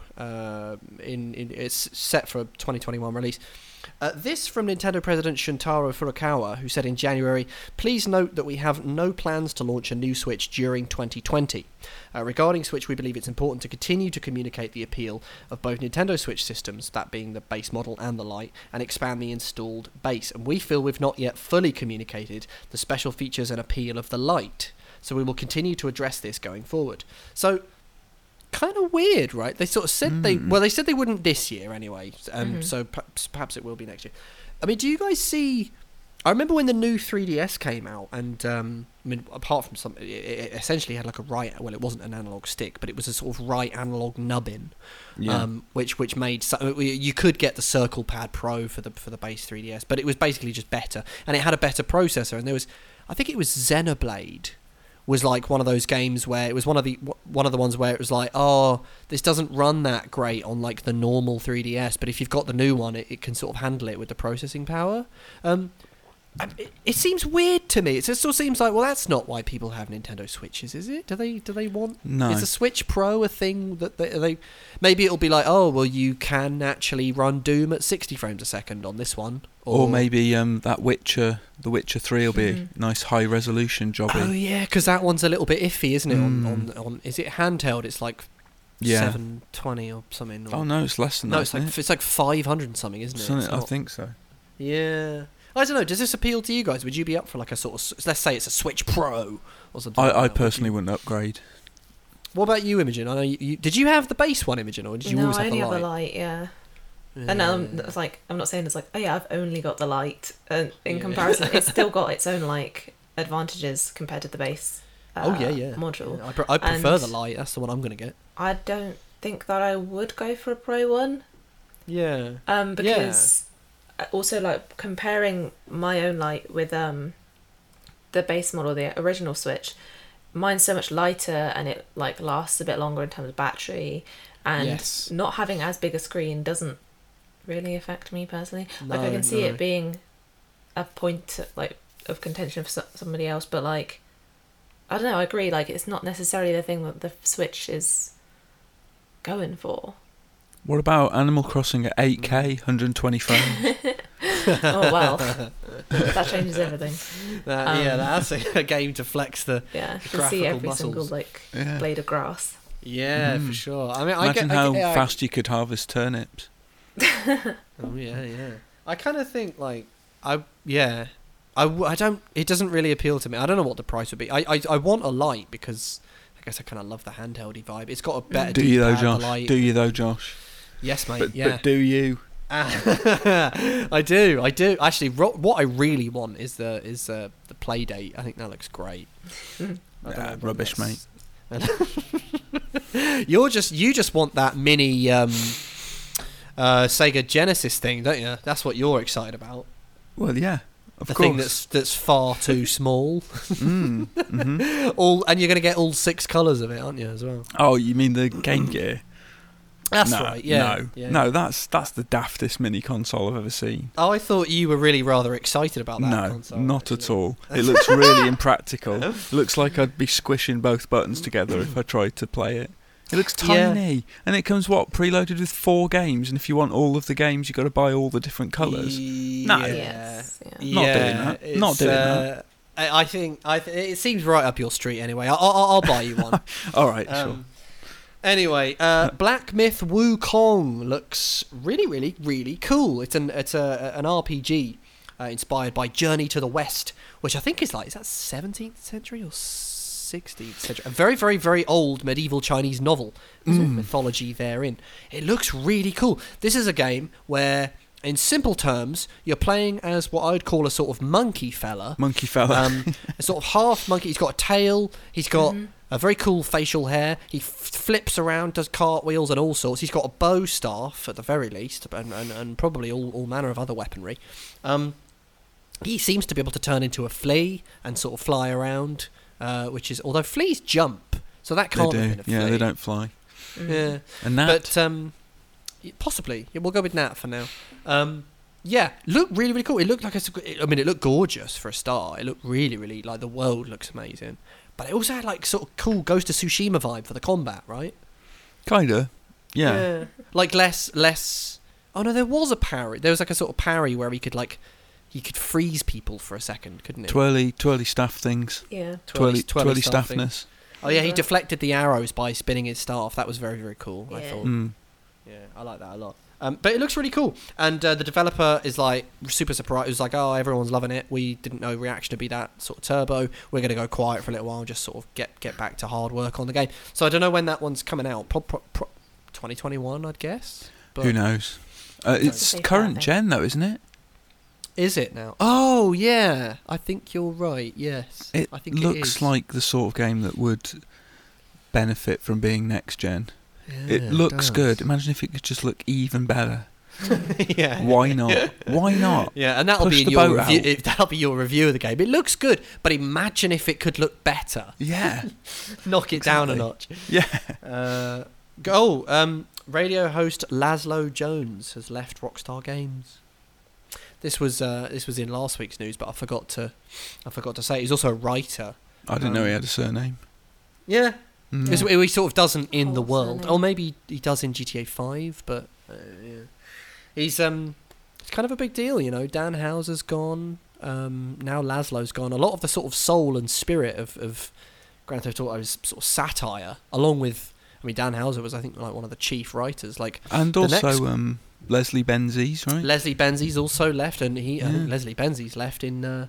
It's set for a 2021 release. This from Nintendo president Shintaro Furukawa, who said in January, "Please note that we have no plans to launch a new Switch during 2020. Regarding Switch, we believe it's important to continue to communicate the appeal of both Nintendo Switch systems, that being the base model and the Lite, and expand the installed base. And we feel we've not yet fully communicated the special features and appeal of the Lite. So we will continue to address this going forward." So, kind of weird, right? They sort of said they said they wouldn't this year anyway, so perhaps it will be next year. I mean, do you guys see? I remember when the new 3DS came out, and I mean, apart from something, it essentially had like a right. Well, it wasn't an analog stick, but it was a sort of right analog nubbin, which made you could get the Circle Pad Pro for the base 3DS, but it was basically just better, and it had a better processor, and there was, I think it was Xenoblade. Was like one of those games where it was one of the ones where it was like, oh, this doesn't run that great on like the normal 3DS, but if you've got the new one, it can sort of handle it with the processing power. It seems weird to me. It still seems like, well, that's not why people have Nintendo Switches, is it? Do they want? No. Is a Switch Pro a thing that they? Maybe it'll be like, oh, well, you can actually run Doom at 60 frames a second on this one. Or maybe that The Witcher 3 will be a nice high resolution job. Oh yeah, because that one's a little bit iffy, isn't it? On is it handheld? It's like 720 or something. Or, oh no, it's less than that. No, it's like 500 and something, isn't it? I think so. Yeah. I don't know. Does this appeal to you guys? Would you be up for like a sort of, let's say it's a Switch Pro or something? I personally wouldn't upgrade. What about you, Imogen? I know you did. You have the base one, Imogen, or did you always have the Lite? No, I only have the Lite. Yeah. And it's like, I'm not saying it's like, oh yeah, I've only got the Lite. In comparison, it's still got its own like advantages compared to the base. Module. Yeah, I prefer the Lite. That's the one I'm going to get. I don't think that I would go for a Pro one. Yeah. Because. Yeah. Also, like comparing my own Lite with the base model, the original Switch, mine's so much lighter and it like lasts a bit longer in terms of battery, and not having as big a screen doesn't really affect me personally. No, like I can see it being a point like of contention for somebody else, but like I don't know. I agree. Like it's not necessarily the thing that the Switch is going for. What about Animal Crossing at 8K, 120 frames? Oh, wow. That changes everything. That's a game to flex the graphical muscles. Yeah, to see every single like, blade of grass. Yeah, for sure. I mean, Imagine how fast you could harvest turnips. I kind of think, like, it doesn't really appeal to me. I don't know what the price would be. I want a Lite because I guess I kind of love the handheldy vibe. It's got a better Lite. Do you though, Josh? Yes, mate. But do you? I do. Actually, what I really want is the play date. I think that looks great. Rubbish, mate. You just want that mini Sega Genesis thing, don't you? That's what you're excited about. Well, yeah. Of course. Thing that's far too small. And you're going to get all 6 colours of it, aren't you, as well? Oh, you mean the Game Gear? That's right, yeah. No, that's the daftest mini console I've ever seen. Oh, I thought you were really rather excited about that console. No, not at all. It looks really impractical. Looks like I'd be squishing both buttons together if I tried to play it. It looks tiny, and it comes preloaded with 4 games, and if you want all of the games, you've got to buy all the different colours. Not doing that. I think it seems right up your street. Anyway, I'll buy you one. All right, sure. Anyway, Black Myth: Wukong looks really, really, really cool. It's an RPG inspired by Journey to the West, which I think is that 17th century or 16th century, a very, very, very old medieval Chinese novel. There's all mythology therein. It looks really cool. This is a game where In simple terms, you're playing as what I'd call a sort of monkey fella. A sort of half monkey. He's got a tail. He's got a very cool facial hair. He flips around, does cartwheels and all sorts. He's got a bow staff, at the very least, and probably all manner of other weaponry. He seems to be able to turn into a flea and sort of fly around, which is... Although fleas jump, so that can't have been a flea. Yeah, they don't fly. Yeah. A gnat? But, possibly. Yeah, we'll go with Nat for now. Yeah, looked really, really cool. It looked like it looked gorgeous for a start. It looked really, really... Like, the world looks amazing. But it also had, like, sort of cool Ghost of Tsushima vibe for the combat, right? Kinda. Yeah. Like, less... Oh, no, there was a parry. There was, like, a sort of parry where he could, like... You could freeze people for a second, couldn't it? Twirly staff things. Yeah. Twirly staffness. Oh, yeah, he deflected the arrows by spinning his staff. That was very, very cool, I thought. Yeah, I like that a lot. But it looks really cool. And the developer is, like, super surprised. It was like, oh, everyone's loving it. We didn't know reaction to be that sort of turbo. We're going to go quiet for a little while and just sort of get back to hard work on the game. So I don't know when that one's coming out. 2021, I'd guess. But who knows? It's current gen, though, isn't it? Is it now? Oh, yeah. I think you're right, yes. I think it looks like the sort of game that would benefit from being next gen. Yeah, it looks good. Imagine if it could just look even better. Yeah. Why not? Yeah, and that'll be your review. That'll be your review of the game. It looks good, but imagine if it could look better. Yeah. Knock it down a notch. Yeah. Radio host Laszlo Jones has left Rockstar Games. This was in last week's news, but I forgot to say. He's also a writer. I didn't know he had a surname. Yeah, he sort of doesn't in the world, surname. Or maybe he does in GTA 5. But yeah. He's it's kind of a big deal, you know. Dan Houser's gone. Now Laszlo's gone. A lot of the sort of soul and spirit of Grand Theft Auto's sort of satire, along with Dan Houser was I think like one of the chief writers. Like and also Leslie Benzies, right? Leslie Benzies also left, and Leslie Benzies left in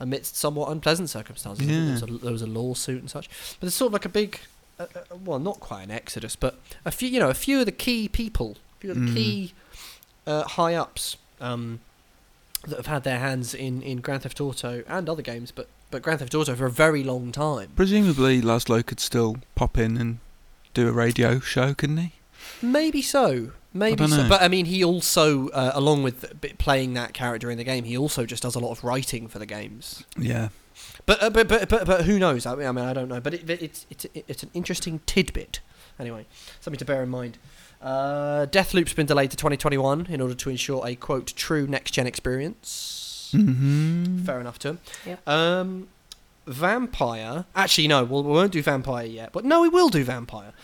amidst somewhat unpleasant circumstances. Yeah. There was a lawsuit and such. But there's sort of like a big, well, not quite an exodus, but a few of the key people, a few of the key high ups that have had their hands in Grand Theft Auto and other games, but Grand Theft Auto for a very long time. Presumably, Laszlo could still pop in and do a radio show, couldn't he? Maybe so. Maybe so, but I mean, he also, along with playing that character in the game, he also just does a lot of writing for the games. Yeah, but who knows? I mean, I don't know. But it's an interesting tidbit. Anyway, something to bear in mind. Deathloop's been delayed to 2021 in order to ensure a quote true next gen experience. Mm-hmm. Fair enough to him. Yeah. Vampire. Actually, no, we won't do Vampire yet. But no, we will do Vampire.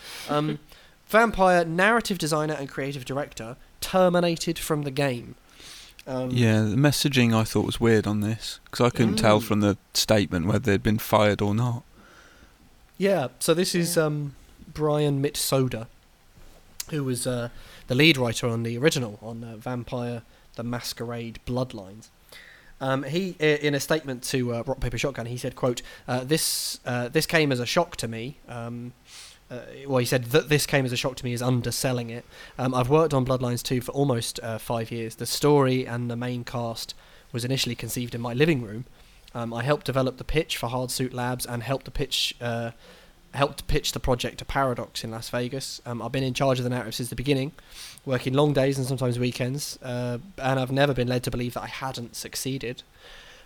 Vampire narrative designer and creative director terminated from the game. The messaging I thought was weird on this because I couldn't tell from the statement whether they'd been fired or not. Yeah, so this is Brian Mitsoda, who was the lead writer on the original on Vampire: The Masquerade Bloodlines. He, in a statement to Rock Paper Shotgun, he said, "Quote: This came as a shock to me." He said that this came as a shock to me is underselling it. I've worked on Bloodlines 2 for almost 5 years. The story and the main cast was initially conceived in my living room. I helped develop the pitch for Hardsuit Labs and helped pitch the project to Paradox in Las Vegas. I've been in charge of the narrative since the beginning, working long days and sometimes weekends, and I've never been led to believe that I hadn't succeeded.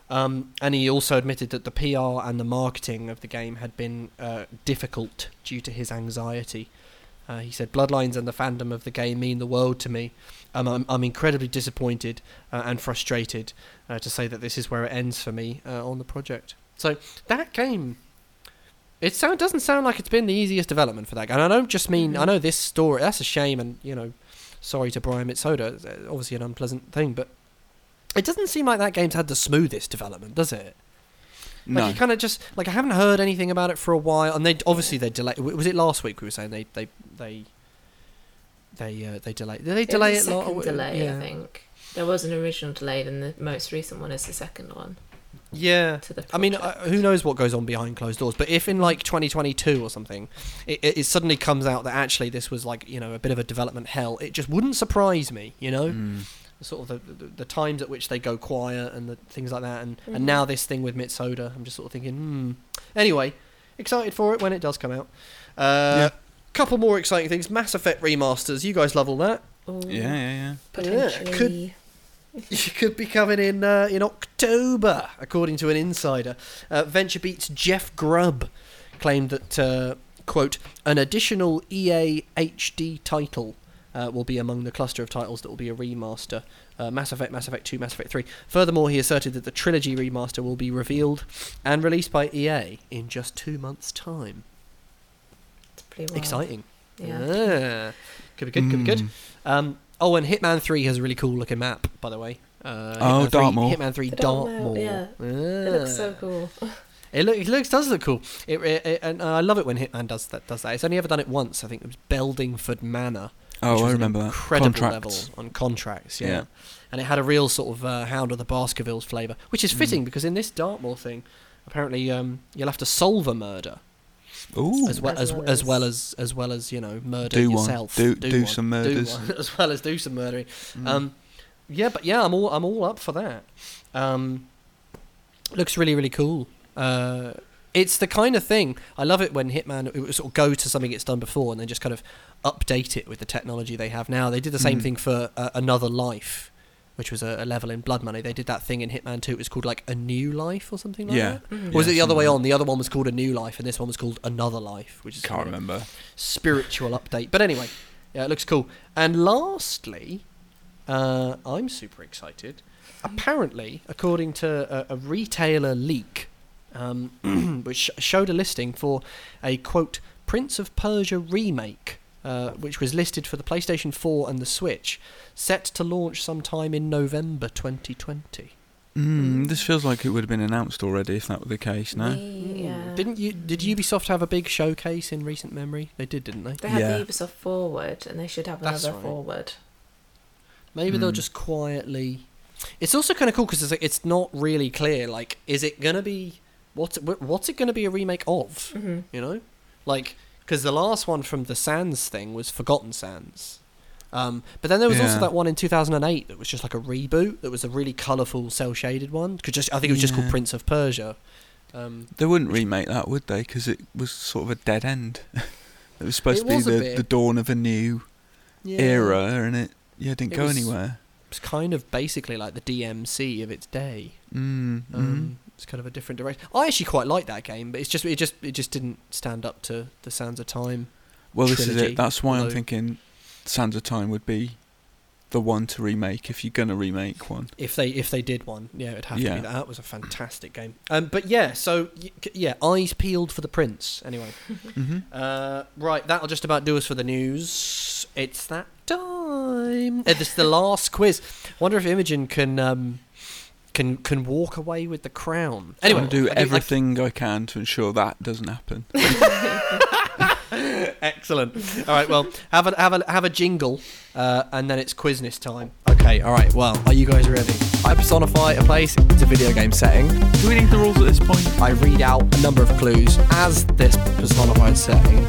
And he also admitted that the PR and the marketing of the game had been difficult due to his anxiety. He said, Bloodlines and the fandom of the game mean the world to me. I'm incredibly disappointed and frustrated to say that this is where it ends for me on the project. So that game, doesn't sound like it's been the easiest development for that game. And I don't just mean, I know this story, that's a shame and, you know, sorry to Brian Mitsoda, it's obviously an unpleasant thing, but it doesn't seem like that game's had the smoothest development, does it? No. Like, you kind of just... Like, I haven't heard anything about it for a while, and they delayed... Was it last week we were saying they delayed... Did they delay it? Second delay, yeah. I think. There was an original delay, and the most recent one is the second one. Yeah. I mean, who knows what goes on behind closed doors, but if in, like, 2022 or something, it suddenly comes out that actually this was, like, you know, a bit of a development hell, it just wouldn't surprise me, you know? sort of the times at which they go quiet and the things like that, and, and now this thing with Mitsuda, I'm just sort of thinking, Anyway, excited for it when it does come out. Couple more exciting things. Mass Effect remasters. You guys love all that. Yeah. Potentially. You could be coming in October, according to an insider. VentureBeat's Jeff Grubb claimed that, quote, an additional EA HD title will be among the cluster of titles that will be a remaster. Mass Effect, Mass Effect 2, Mass Effect 3. Furthermore, he asserted that the trilogy remaster will be revealed and released by EA in just 2 months' time. It's pretty wild. Exciting. Yeah. Could be good, could be good. Oh, and Hitman 3 has a really cool looking map, by the way. Hitman Dartmoor. Hitman 3 Dartmoor. Yeah. It looks so cool. It does look cool. And I love it when Hitman does that. It's only ever done it once. I think it was Beldingford Manor. Oh, I remember that. Incredible level on contracts, yeah. And it had a real sort of Hound of the Baskervilles flavour, which is fitting because in this Dartmoor thing, apparently you'll have to solve a murder. Ooh. As well as you know, murder yourself. Do some murders. As well as do some murdering. I'm all up for that. Looks really, really cool. It's the kind of thing I love it when Hitman it would sort of go to something it's done before and then just kind of update it with the technology they have now. They did the same thing for Another Life, which was a level in Blood Money. They did that thing in Hitman 2. It was called like A New Life or something like that. Mm-hmm. Or was it the other way on? The other one was called A New Life and this one was called Another Life, which is can't remember. Spiritual update. But anyway, yeah, it looks cool. And lastly, I'm super excited. Apparently, according to a retailer leak, which showed a listing for a, quote, Prince of Persia remake, which was listed for the PlayStation 4 and the Switch, set to launch sometime in November 2020. This feels like it would have been announced already if that were the case, no? Yeah. Did Ubisoft have a big showcase in recent memory? They did, didn't they? They had the Ubisoft Forward, and they should have another Forward. Maybe they'll just quietly... It's also kind of cool because it's not really clear, like, is it going to be... What's it going to be a remake of? Mm-hmm. You know, like because the last one from the Sands thing was Forgotten Sands, but then there was also that one in 2008 that was just like a reboot. That was a really colourful, cell shaded one. I think it was just called Prince of Persia. They wouldn't remake that, would they? Because it was sort of a dead end. It was supposed to be the dawn of a new era, and it didn't go anywhere. It's kind of basically like the DMC of its day. It's kind of a different direction. I actually quite like that game, but it just didn't stand up to the Sands of Time. Well, trilogy, this is it. That's why I'm thinking Sands of Time would be the one to remake if you're gonna remake one. If they did one, it'd have to be that. That was a fantastic game. So eyes peeled for the Prince. Anyway, right, that'll just about do us for the news. It's that time. It's the last quiz. Wonder if Imogen can walk away with the crown. Anyway, I'll do everything I can to ensure that doesn't happen. Excellent. All right. Well, have a jingle, and then it's quizness time. Okay. All right. Well, are you guys ready? I personify a place. It's a video game setting. Do we need the rules at this point? I read out a number of clues as this personified setting.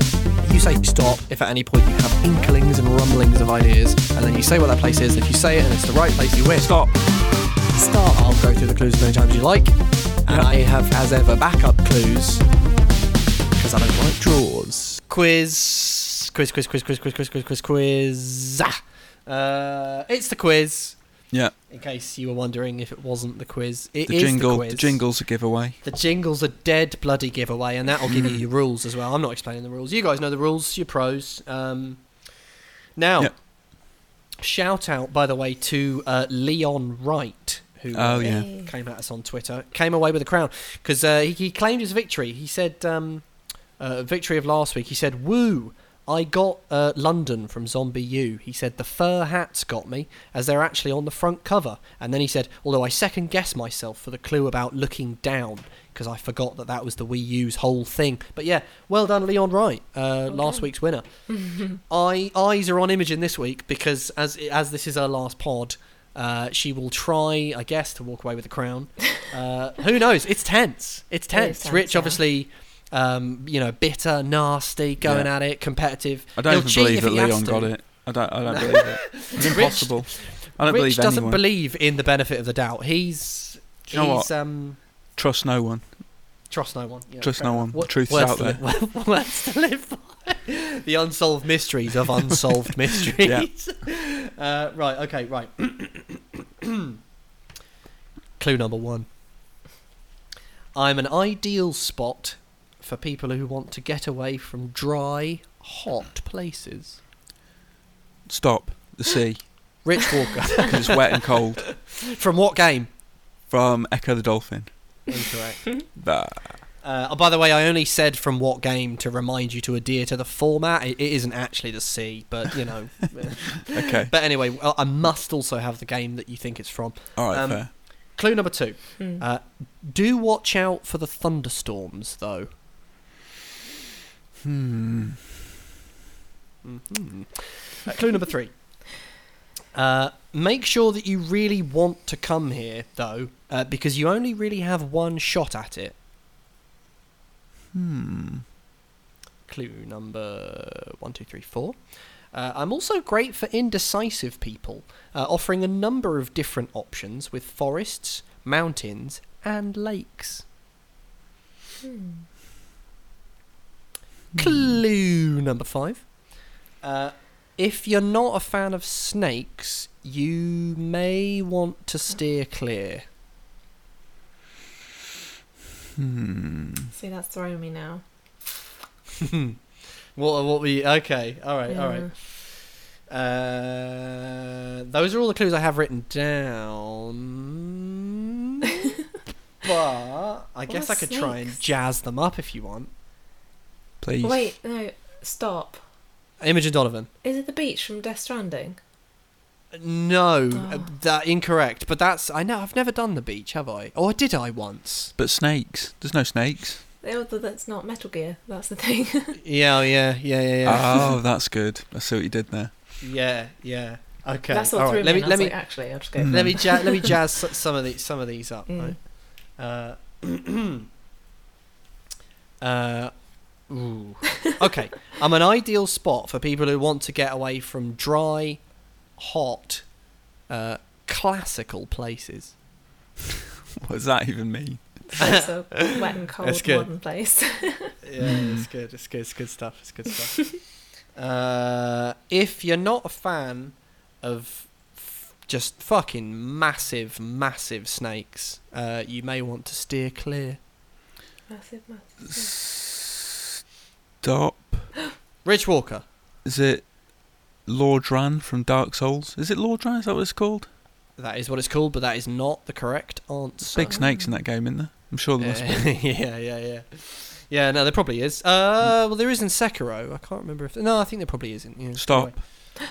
You say stop if at any point you have inklings and rumblings of ideas, and then you say what that place is. If you say it and it's the right place, you win. Stop. I'll go through the clues as many times as you like. And I have, as ever, backup clues. Because I don't like draws. Quiz. It's the quiz. Yeah. In case you were wondering if it wasn't the quiz. It is the quiz. The jingle's a giveaway. The jingle's a dead bloody giveaway. And that'll give you your rules as well. I'm not explaining the rules. You guys know the rules. You're pros. Now, shout out, by the way, to Leon Wright, who came at us on Twitter, came away with a crown because he claimed his victory. He said, victory of last week, he said, woo, I got London from Zombie U. He said, the fur hats got me as they're actually on the front cover. And then he said, although I second guess myself for the clue about looking down because I forgot that was the Wii U's whole thing. But yeah, well done, Leon Wright, last week's winner. Eyes are on Imogen this week because as this is her last pod, she will try, I guess, to walk away with the crown. Who knows? It's tense. Rich, obviously, bitter, nasty, going at it, competitive. I don't even believe that Leon got it. I don't believe it. It's impossible. I don't believe anyone. Rich doesn't believe in the benefit of the doubt. Trust no one. Trust no one. Yeah, trust no one. The truth's out there. Words to live by. The unsolved mysteries of unsolved mysteries. Yeah. Right. Clue number one. I'm an ideal spot for people who want to get away from dry, hot places. Stop. The sea. Rich Walker. Because it's wet and cold. From what game? From Echo the Dolphin. Incorrect. By the way, I only said from what game to remind you to adhere to the format. It isn't actually the sea, but you know. Okay. But anyway, I must also have the game that you think it's from. All right, fair. Clue number two. Do watch out for the thunderstorms, though. Clue number three. Make sure that you really want to come here, though, because you only really have one shot at it. Clue number 1, 2, 3, 4. I'm also great for indecisive people, offering a number of different options with forests, mountains, and lakes. Clue number 5. If you're not a fan of snakes, you may want to steer clear. See, that's throwing me now. What we? Okay, all right. Those are all the clues I have written down. But I guess I could try and jazz them up if you want. Please. Wait, no, stop. Imogen Donovan. Is it the beach from Death Stranding? No, that incorrect. But that's I've never done the beach, have I? Or did I once? But snakes. There's no snakes. That's not Metal Gear. That's the thing. Yeah. Oh, that's good. I see what you did there. Yeah. Okay. That's all right. Let me. Like, actually, I'll just go. Let me jazz some of these up. Right? Ooh. Okay. I'm an ideal spot for people who want to get away from dry, hot, classical places. What does that even mean? It's a wet and cold modern place. Yeah, it's good stuff. If you're not a fan of just fucking massive snakes, you may want to steer clear. Massive snakes. Stop. Rich Walker. Is it Lordran from Dark Souls? Is it Lordran? Is that what it's called? That is what it's called, but that is not the correct answer. Big snakes in that game, isn't there? I'm sure there must be. Yeah. Yeah, no, there probably is. Well, there is in Sekiro. I can't remember if... No, I think there probably isn't. Yeah, stop.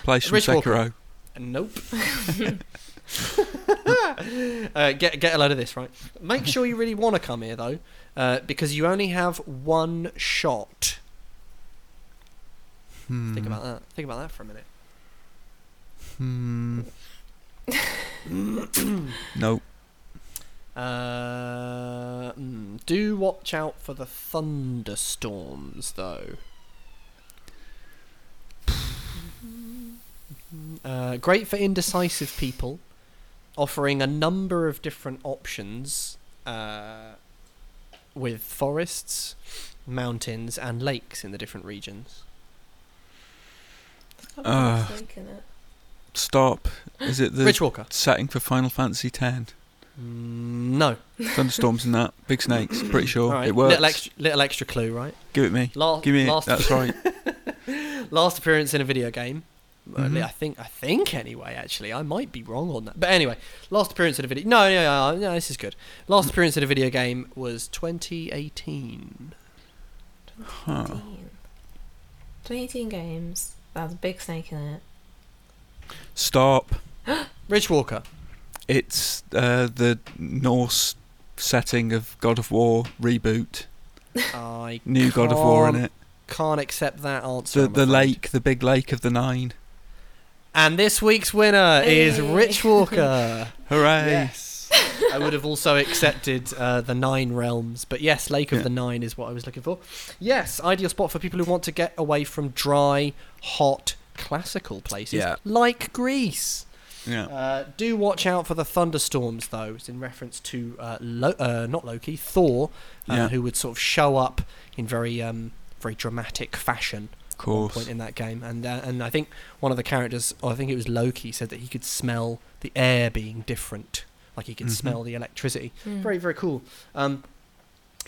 Place from Sekiro. Walker. Nope. Get a load of this, right? Make sure you really want to come here, though, because you only have one shot. Think about that. Think about that for a minute. Nope. Do watch out for the thunderstorms, though. Great for indecisive people, offering a number of different options with forests, mountains, and lakes in the different regions. Stop. Is it the Rich Walker setting for Final Fantasy X? No. Thunderstorms and that. Big snakes. Pretty sure. Right. It works. Little extra clue, right? Give it me. Give me it. That's right. Last appearance in a video game. I think anyway, actually. I might be wrong on that. But anyway, last appearance in a video... No, this is good. Last appearance in a video game was 2018. 2018 games. That's a big snake in it. Stop. Rich Walker. It's the Norse setting of God of War reboot. New God of War in it. Can't accept that answer. The lake, the big lake of the Nine. And this week's winner is Rich Walker. Hooray. Yes. I would have also accepted the Nine Realms, but yes, Lake of the Nine is what I was looking for. Yes, ideal spot for people who want to get away from dry, hot, classical places like Greece. Yeah. Do watch out for the thunderstorms, though. It's in reference to Thor, who would sort of show up in very dramatic fashion. Of course. At one point in that game, and I think one of the characters, or I think it was Loki, said that he could smell the air being different, like he could smell the electricity. Mm. Very, very cool.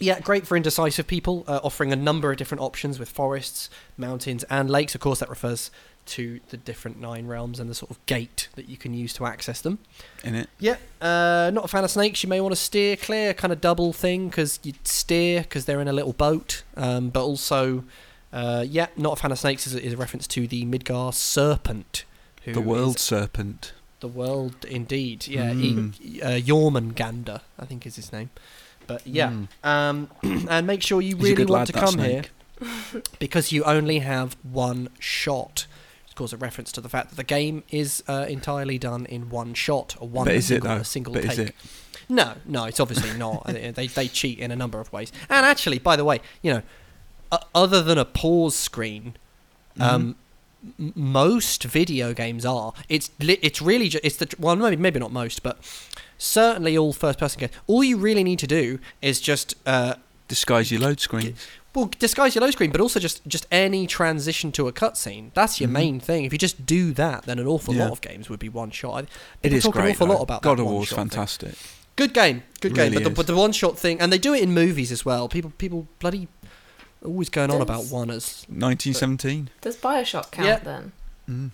Yeah, great for indecisive people, offering a number of different options with forests, mountains, and lakes. Of course, that refers to the different 9 realms and the sort of gate that you can use to access them. In it. Yeah, not a fan of snakes. You may want to steer clear, kind of double thing, because you steer because they're in a little boat. But also, not a fan of snakes is a reference to the Midgar serpent. The world serpent. The world, indeed. Yeah, Jormungandr, I think is his name. But yeah, and make sure you really want to come here because you only have one shot. It's of course a reference to the fact that the game is entirely done in one shot, or a single take. Is it? No, it's obviously not. They cheat in a number of ways. And actually, by the way, you know, other than a pause screen, most video games are. It's really just maybe not most, but. Certainly all first-person games. All you really need to do is just... disguise your load screen. Well, disguise your load screen, but also just any transition to a cutscene. That's your main thing. If you just do that, then an awful lot of games would be one shot. It is great, though. God of War is fantastic. Good game. Really but the one-shot thing... And they do it in movies as well. People bloody... Always going on about one as... 1917. Does Bioshock count, then? Mm.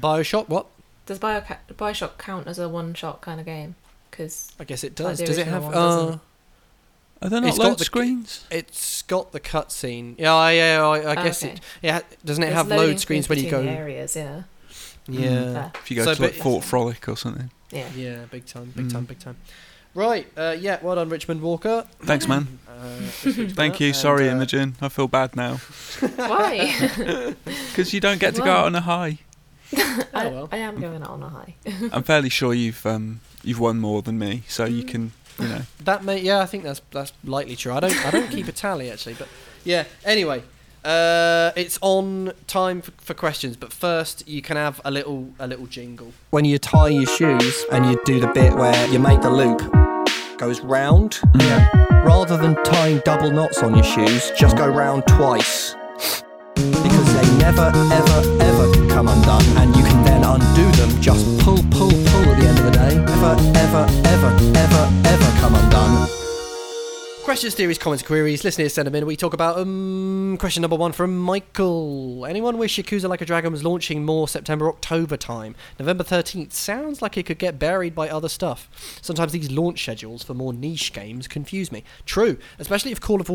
Bioshock, what? Does Bioshock count as a one-shot kind of game? Cause I guess it does. Does it have... are there not load screens? It's got the cutscene. Yeah. I guess it... Yeah, doesn't it have load screens when you go... areas, yeah. Yeah. If you go to Fort Frolic or something. Yeah. Yeah, big time. Right, well done, Richmond Walker. Thanks, man. Thank you. Sorry, Imogen. I feel bad now. Why? Because you don't get to go out on a high. I am going out on a high. I'm fairly sure you've won more than me, so you can, you know. I think that's likely true. I don't keep a tally actually, but yeah. Anyway, it's on time for questions, but first you can have a little jingle. When you tie your shoes and you do the bit where you make the loop goes round, rather than tying double knots on your shoes, just go round twice. Because they never, ever, ever come undone, and you can then undo them. Just pull at the end of the day. Ever, ever, ever, ever, ever come undone. Questions, theories, comments, queries. Listeners, send them in. We talk about question number 1 from Michael. Anyone wish Yakuza Like a Dragon was launching more September-October time? November 13th sounds like it could get buried by other stuff. Sometimes these launch schedules for more niche games confuse me. True, especially if Call of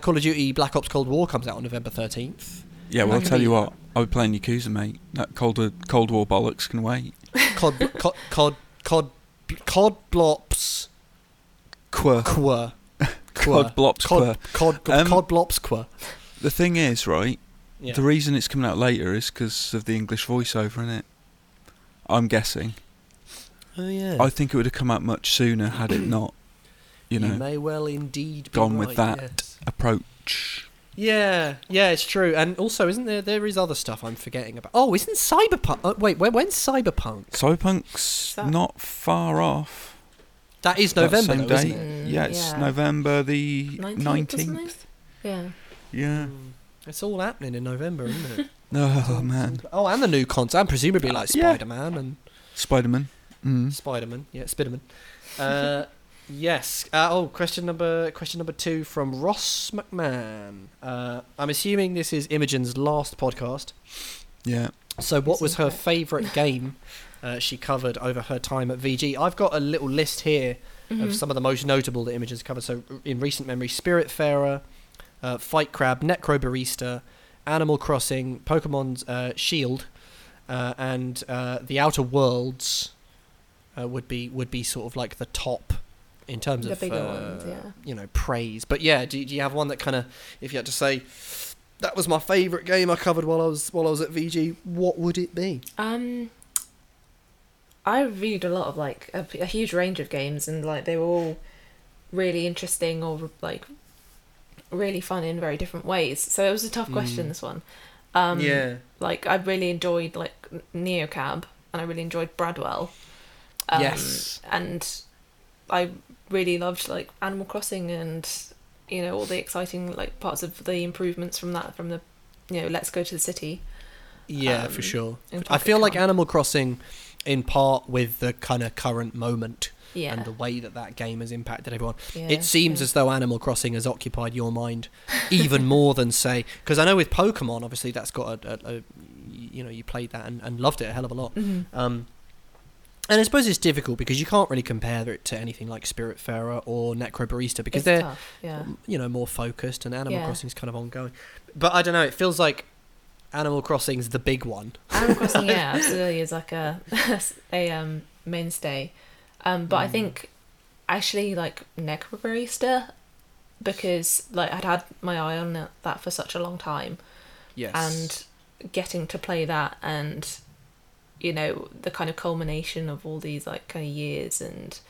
Duty Black Ops Cold War comes out on November 13th. Yeah, well, I'll tell you what. I'll be playing Yakuza, mate. That Cold War bollocks can wait. Codblops. Quer. Codblops Quer. Codblops Quer. The thing is, right, the reason it's coming out later is because of the English voiceover, isn't it? I'm guessing. Oh, yeah. I think it would have come out much sooner had it not, you may well indeed be gone with that approach. Yeah, it's true. And also, isn't there is other stuff I'm forgetting about. Oh, isn't Cyberpunk... wait, when's Cyberpunk? Cyberpunk's not far off. That is November, though, isn't it? Yeah, it's November the 19th. Yeah. It's all happening in November, isn't it? Oh, man. Oh, and the new content, and presumably like Spider-Man and... Spider-Man. Yes. Question number 2 from Ross McMahon. I'm assuming this is Imogen's last podcast. Yeah. So what was her favourite game she covered over her time at VG? I've got a little list here of some of the most notable that Imogen's covered. So in recent memory, Spiritfarer, Fight Crab, Necrobarista, Animal Crossing, Pokemon's Shield, and The Outer Worlds would be sort of like the top. In terms of bigger ones, praise, but do you have one that kind of, if you had to say, that was my favourite game I covered while I was at VG, what would it be? I read a lot of like a huge range of games, and like they were all really interesting or like really fun in very different ways. So it was a tough question. This one, I really enjoyed like NeoCab. and I really enjoyed Bradwell. Yes. And I really loved like Animal Crossing and, you know, all the exciting like parts of the improvements from that, from the, you know, Let's Go to the City. Yeah, for sure. I feel like Animal Crossing, in part with the kind of current moment and the way that that game has impacted everyone, it seems as though Animal Crossing has occupied your mind even more than, say, because I know with Pokemon, obviously that's got a you know, you played that and loved it a hell of a lot. And I suppose it's difficult because you can't really compare it to anything like Spiritfarer or Necrobarista because they're tough, you know, more focused, and Animal Crossing is kind of ongoing. But I don't know, it feels like Animal Crossing's the big one. Animal Crossing, yeah, absolutely, is like a mainstay. But I think actually like Necrobarista, because like I'd had my eye on that for such a long time. Yes. And getting to play that and, you know, the kind of culmination of all these like kind of years, and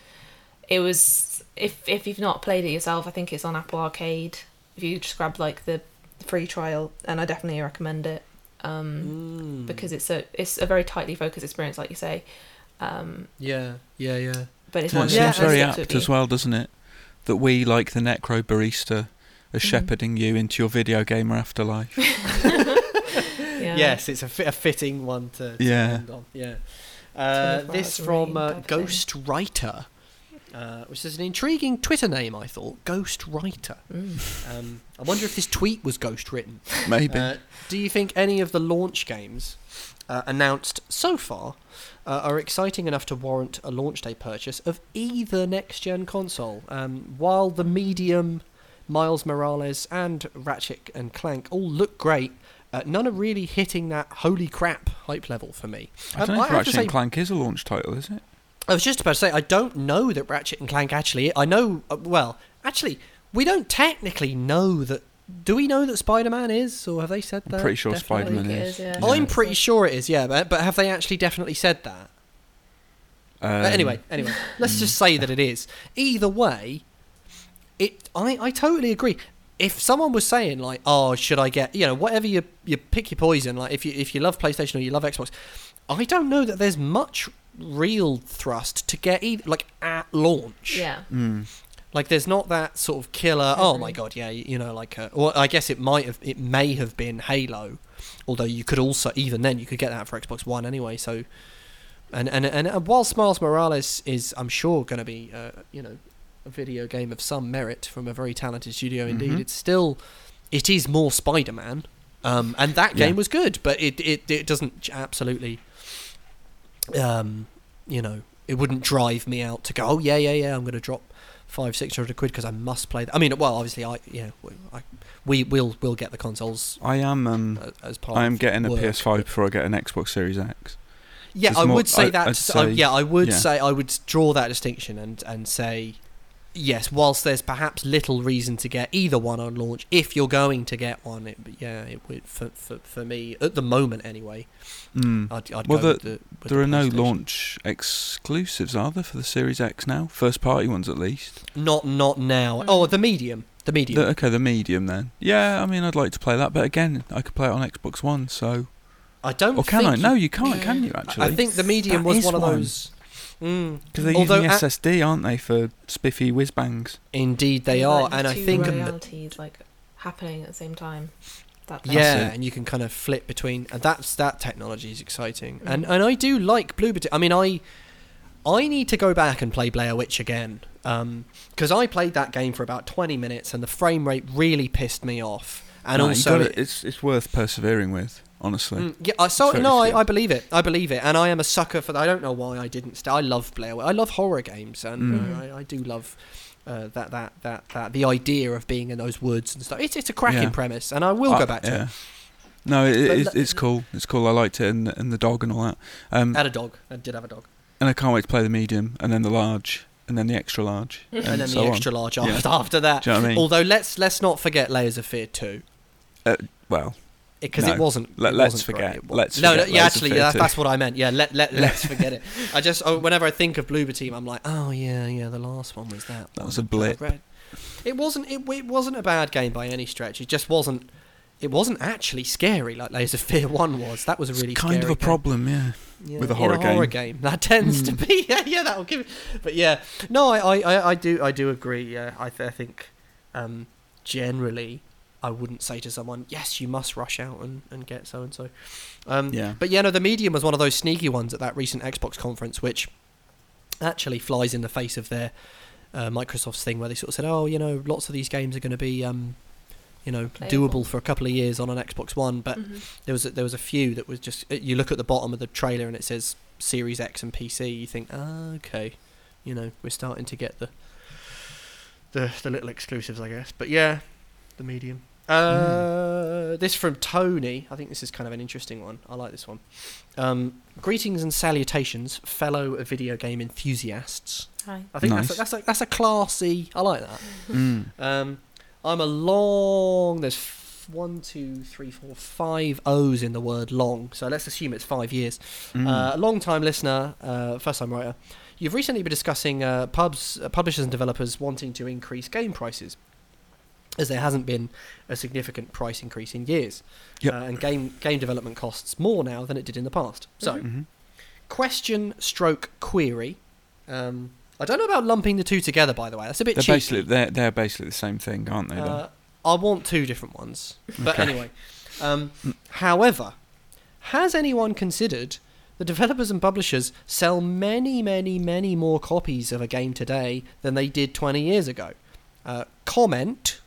it was, if you've not played it yourself, I think it's on Apple Arcade. If you just grab like the free trial, and I definitely recommend it, because it's a very tightly focused experience, like you say. But it's one that seems very apt as well, doesn't it? That we, like the Necrobarista, are shepherding you into your video gamer afterlife. Yes, it's a fitting one to end on. Yeah. This from Ghost Writer, which is an intriguing Twitter name, I thought. Ghost Writer. I wonder if this tweet was ghost written. Maybe. Do you think any of the launch games announced so far are exciting enough to warrant a launch day purchase of either next-gen console? While the Medium, Miles Morales, and Ratchet and Clank all look great, none are really hitting that holy crap hype level for me. I don't know if Ratchet and Clank is a launch title, is it? I was just about to say, I don't know that Ratchet and Clank actually... I know... well, actually, we don't technically know that... Do we know that Spider-Man is? Or have they said that? I'm pretty sure Spider-Man is. Yeah. I'm pretty sure it is, yeah. But have they actually definitely said that? Anyway. Let's just say that it is. Either way, I totally agree. If someone was saying like, oh, should I get, you know, whatever, you pick your poison, like if you love PlayStation or you love Xbox, I don't know that there's much real thrust to get either, like at launch. Yeah. Like there's not that sort of killer, oh my God, yeah, you know, like, well, I guess it may have been Halo, although you could also, even then you could get that for Xbox One anyway, so, and whilst Miles Morales is, I'm sure, going to be, you know, a video game of some merit from a very talented studio indeed, it is more Spider-Man, and that game was good, but it doesn't absolutely, you know, it wouldn't drive me out to go, oh yeah, I'm going to drop 500-600 quid because I must play that. I mean, well, obviously we'll get the consoles. I am as part I am of getting work. A PS5 before I get an Xbox Series X. Yeah, I would say that. I would say I would draw that distinction and say, yes, whilst there's perhaps little reason to get either one on launch, if you're going to get one, it would for me at the moment anyway. I'd well, go with there are no launch exclusives, are there, for the Series X now? First party ones, at least. Not now. Oh, the medium. The medium then. Yeah, I mean, I'd like to play that, but again, I could play it on Xbox One. So I don't. Or can I? No, you can't. Can you actually? I think the medium was one of those. Because they're using SSD, aren't they, for spiffy whiz bangs? Indeed, they are, like, and I think realities like happening at the same time. That's it. And you can kind of flip between, and that technology is exciting. And I do like Bluebird. I mean, I need to go back and play Blair Witch again, because I played that game for about 20 minutes, and the frame rate really pissed me off. And also, it's worth persevering with. Honestly, I believe it. I believe it, and I am a sucker for that. I don't know why I didn't. I love Blair. I love horror games, and I do love that the idea of being in those woods and stuff. It's a cracking premise, and I will go back to it. No, it's cool. It's cool. I liked it, and the dog and all that. Had a dog. I did have a dog. And I can't wait to play the medium, and then the large, and then the extra large, and then so the extra large after that. Do you know what I mean? Although let's not forget Layers of Fear 2. Because it wasn't. Let's forget. That's what I meant. Yeah, let's forget it. I just whenever I think of Bloober Team, I'm like, oh yeah, the last one was that. That was a blip. It wasn't. It wasn't a bad game by any stretch. It just wasn't. it wasn't actually scary like Layers of Fear 1 was. That was a really scary game. It's kind of a problem, yeah. With a horror game. That tends to be, yeah, that'll give it. But yeah, no, I do agree. Yeah, I think generally I wouldn't say to someone, yes, you must rush out and get so-and-so. But yeah, no, the Medium was one of those sneaky ones at that recent Xbox conference, which actually flies in the face of their Microsoft's thing where they sort of said, oh, you know, lots of these games are going to be... doable for a couple of years on an Xbox One, but there was a few that was just, you look at the bottom of the trailer and it says Series X and PC, you think, oh, okay, you know, we're starting to get the little exclusives, I guess. But yeah, the Medium. This from Tony, I think this is kind of an interesting one. I like this one. Greetings and salutations, fellow video game enthusiasts. Hi. I think nice. that's a classy, I like that. I'm a long... There's 5 O's in the word long, so let's assume it's 5 years. Long-time listener, first-time writer. You've recently been discussing publishers and developers wanting to increase game prices, as there hasn't been a significant price increase in years. Yep. And game development costs more now than it did in the past. So, question/query... I don't know about lumping the two together, by the way. That's a bit cheeky. They're basically the same thing, aren't they? I want two different ones. But anyway. However, has anyone considered the developers and publishers sell many, many, many more copies of a game today than they did 20 years ago? Comment.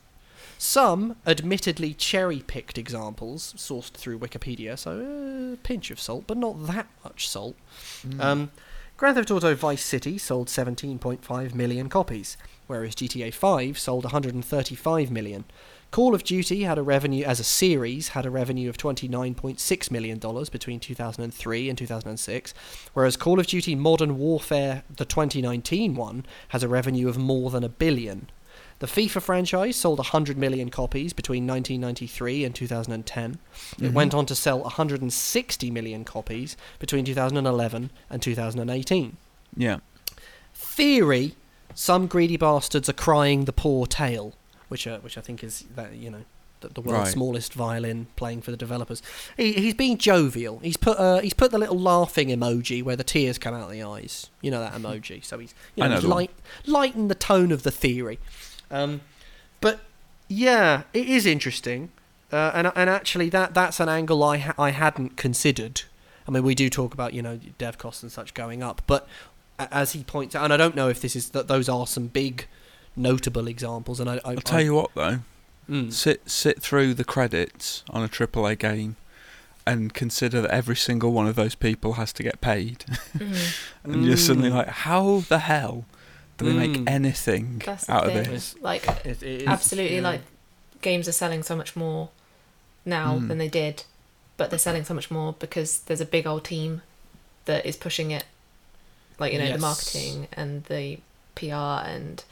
Some admittedly cherry-picked examples sourced through Wikipedia, so a pinch of salt, but not that much salt. Grand Theft Auto Vice City sold 17.5 million copies, whereas GTA 5 sold 135 million. Call of Duty had a revenue as a series had a revenue of $29.6 million between 2003 and 2006, whereas Call of Duty Modern Warfare, the 2019 one, has a revenue of more than $1 billion. The FIFA franchise sold 100 million copies between 1993 and 2010. It went on to sell 160 million copies between 2011 and 2018. Yeah. Theory, some greedy bastards are crying the poor tale, which I think is, that, you know, the world's smallest violin playing for the developers. He's being jovial. He's put the little laughing emoji where the tears come out of the eyes. You know that emoji. So he's lightened the tone of the theory. But yeah, it is interesting, and actually that's an angle I hadn't considered. I mean, we do talk about, you know, dev costs and such going up, but as he points out, and I don't know if this is that those are some big notable examples. And I'll tell you what though, sit through the credits on a AAA game and consider that every single one of those people has to get paid, and you're suddenly like, how the hell? Do they make anything out of this? Like, it is, absolutely, like, games are selling so much more now than they did, but they're selling so much more because there's a big old team that is pushing it. Like, you know, the marketing and the PR and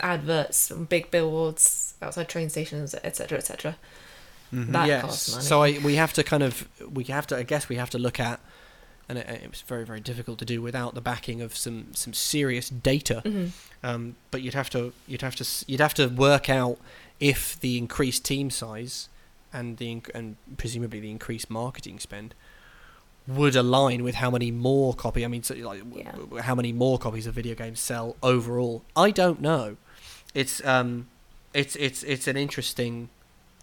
adverts and big billboards outside train stations, etc., etc. That costs money. So we have to look at. And it was very, very difficult to do without the backing of some serious data. But you'd have to work out if the increased team size and presumably the increased marketing spend would align with how many more copy. I mean, how many more copies of video games sell overall? I don't know. It's an interesting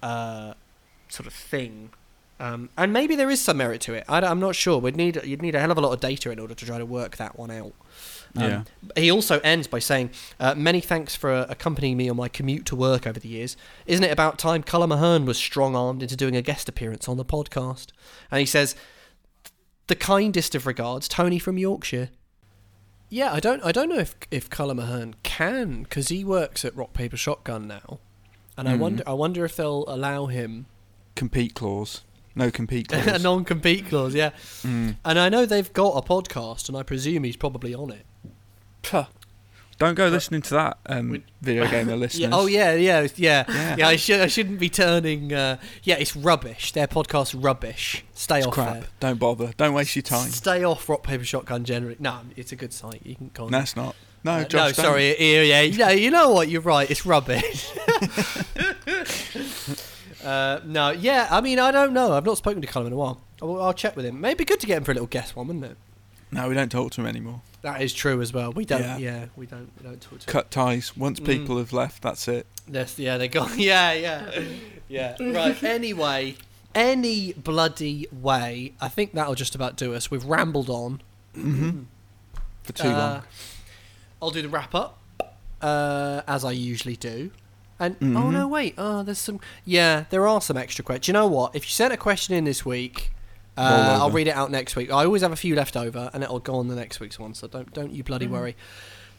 sort of thing. And maybe there is some merit to it. I'm not sure. You'd need a hell of a lot of data in order to try to work that one out. He also ends by saying, many thanks for accompanying me on my commute to work over the years. Isn't it about time Colin Mahern was strong-armed into doing a guest appearance on the podcast? And he says, the kindest of regards, Tony from Yorkshire. Yeah, I don't know if Colin Mahern can, because he works at Rock, Paper, Shotgun now. And I wonder if they'll allow him... A non-compete clause, yeah. And I know they've got a podcast, and I presume he's probably on it. Don't go listening to that video game, the listeners. Yeah, I shouldn't be turning... it's rubbish. Their podcast's rubbish. Stay off crap. Don't bother. Don't waste your time. Stay off Rock, Paper, Shotgun generally. No, it's a good site. You can go on. No, it's not. No, Josh, no, sorry. Yeah, you know what? You're right. It's rubbish. No, yeah, I mean, I don't know. I've not spoken to Colin in a while. I'll check with him. Maybe it'd be good to get him for a little guest one, wouldn't it? No, we don't talk to him anymore. That is true as well. We don't. Yeah, we don't talk to him. Cut ties. Once people have left, that's it. That's, yeah, they're gone. Yeah. Right. Anyway, any bloody way, I think that'll just about do us. We've rambled on for too long. I'll do the wrap up as I usually do. And there are some extra questions. You know what? If you sent a question in this week, I'll read it out next week. I always have a few left over, and it'll go on the next week's one. So don't you bloody worry.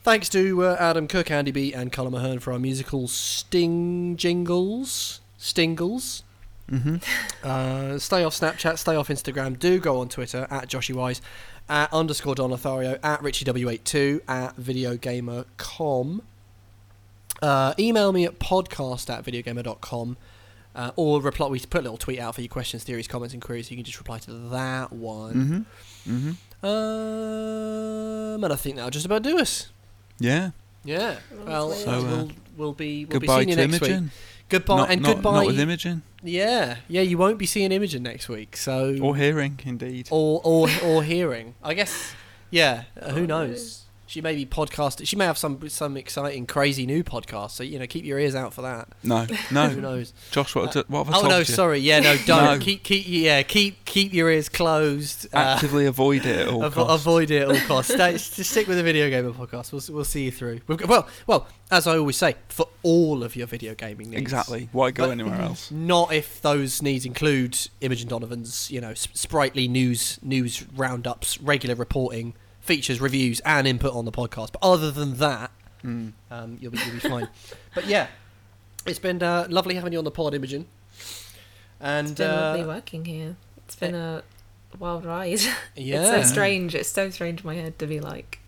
Thanks to Adam Cook, Andy B, and Colin Mahern for our musical stingles. Stay off Snapchat, stay off Instagram. Do go on Twitter at Joshy Wise, at _ Don Lothario, at RichieW82, at VideoGamer.com. Email me at podcast@videogamer.com, or reply. We put a little tweet out for your questions, theories, comments, and queries. So you can just reply to that one. And I think that'll just about do us. Yeah. Well, so, we'll be seeing you next Imogen. Week. Goodbye and goodbye. Not with Imogen. Yeah. You won't be seeing Imogen next week. So or hearing indeed. Or hearing. I guess. Yeah. Who knows? She may be podcasting. She may have some exciting, crazy new podcast. So, keep your ears out for that. No. Who knows? Josh, what have I told you? Oh, no, sorry. Yeah, no, don't. No. Keep your ears closed. Actively avoid it at all costs. Avoid it at all costs. Just stick with the Video Gamer podcast. We'll see you through. Well, as I always say, for all of your video gaming needs. Exactly. Why go anywhere else? Not if those needs include Imogen Donovan's, sprightly news roundups, regular reporting, features, reviews, and input on the podcast. But other than that, you'll be fine. But yeah, it's been lovely having you on the pod, Imogen. And it's been lovely working here. It's been a wild ride. Yeah, it's so strange. It's so strange in my head to be like.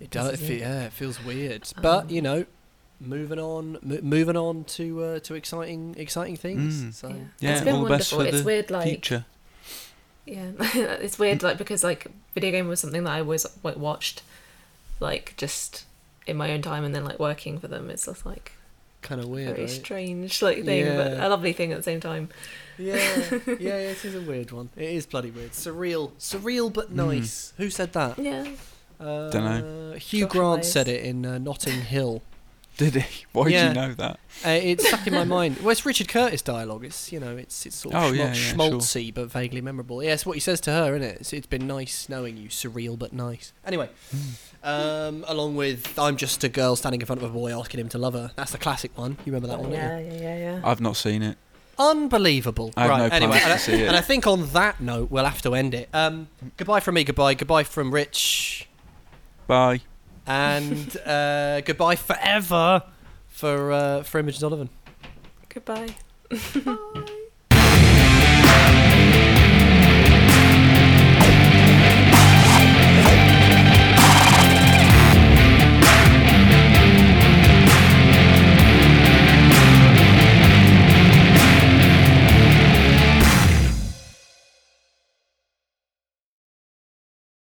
It does. It feels weird. But moving on to exciting things. So yeah, it's been all wonderful. It's weird, like future. Yeah, it's weird, because, Video Game was something that I always, watched, just in my own time, and then, working for them. It's just, kind of weird, very strange, thing, but a lovely thing at the same time. Yeah, it is a weird one. It is bloody weird. Surreal but nice. Who said that? Yeah. Don't know. Hugh Josh Grant Wise said it in Notting Hill. Did he? Why do you know that? It's stuck in my mind. Well, it's Richard Curtis dialogue. It's it's sort of schmaltzy but vaguely memorable. Yeah, it's what he says to her, isn't it? It's been nice knowing you, surreal but nice. Anyway, along with I'm just a girl standing in front of a boy asking him to love her. That's the classic one. You remember that one? Yeah. I've not seen it. Unbelievable. I have no plans to see it. And I think on that note, we'll have to end it. Goodbye from me. Goodbye from Rich. Bye. And goodbye forever for Imogen Donovan. Goodbye. Bye.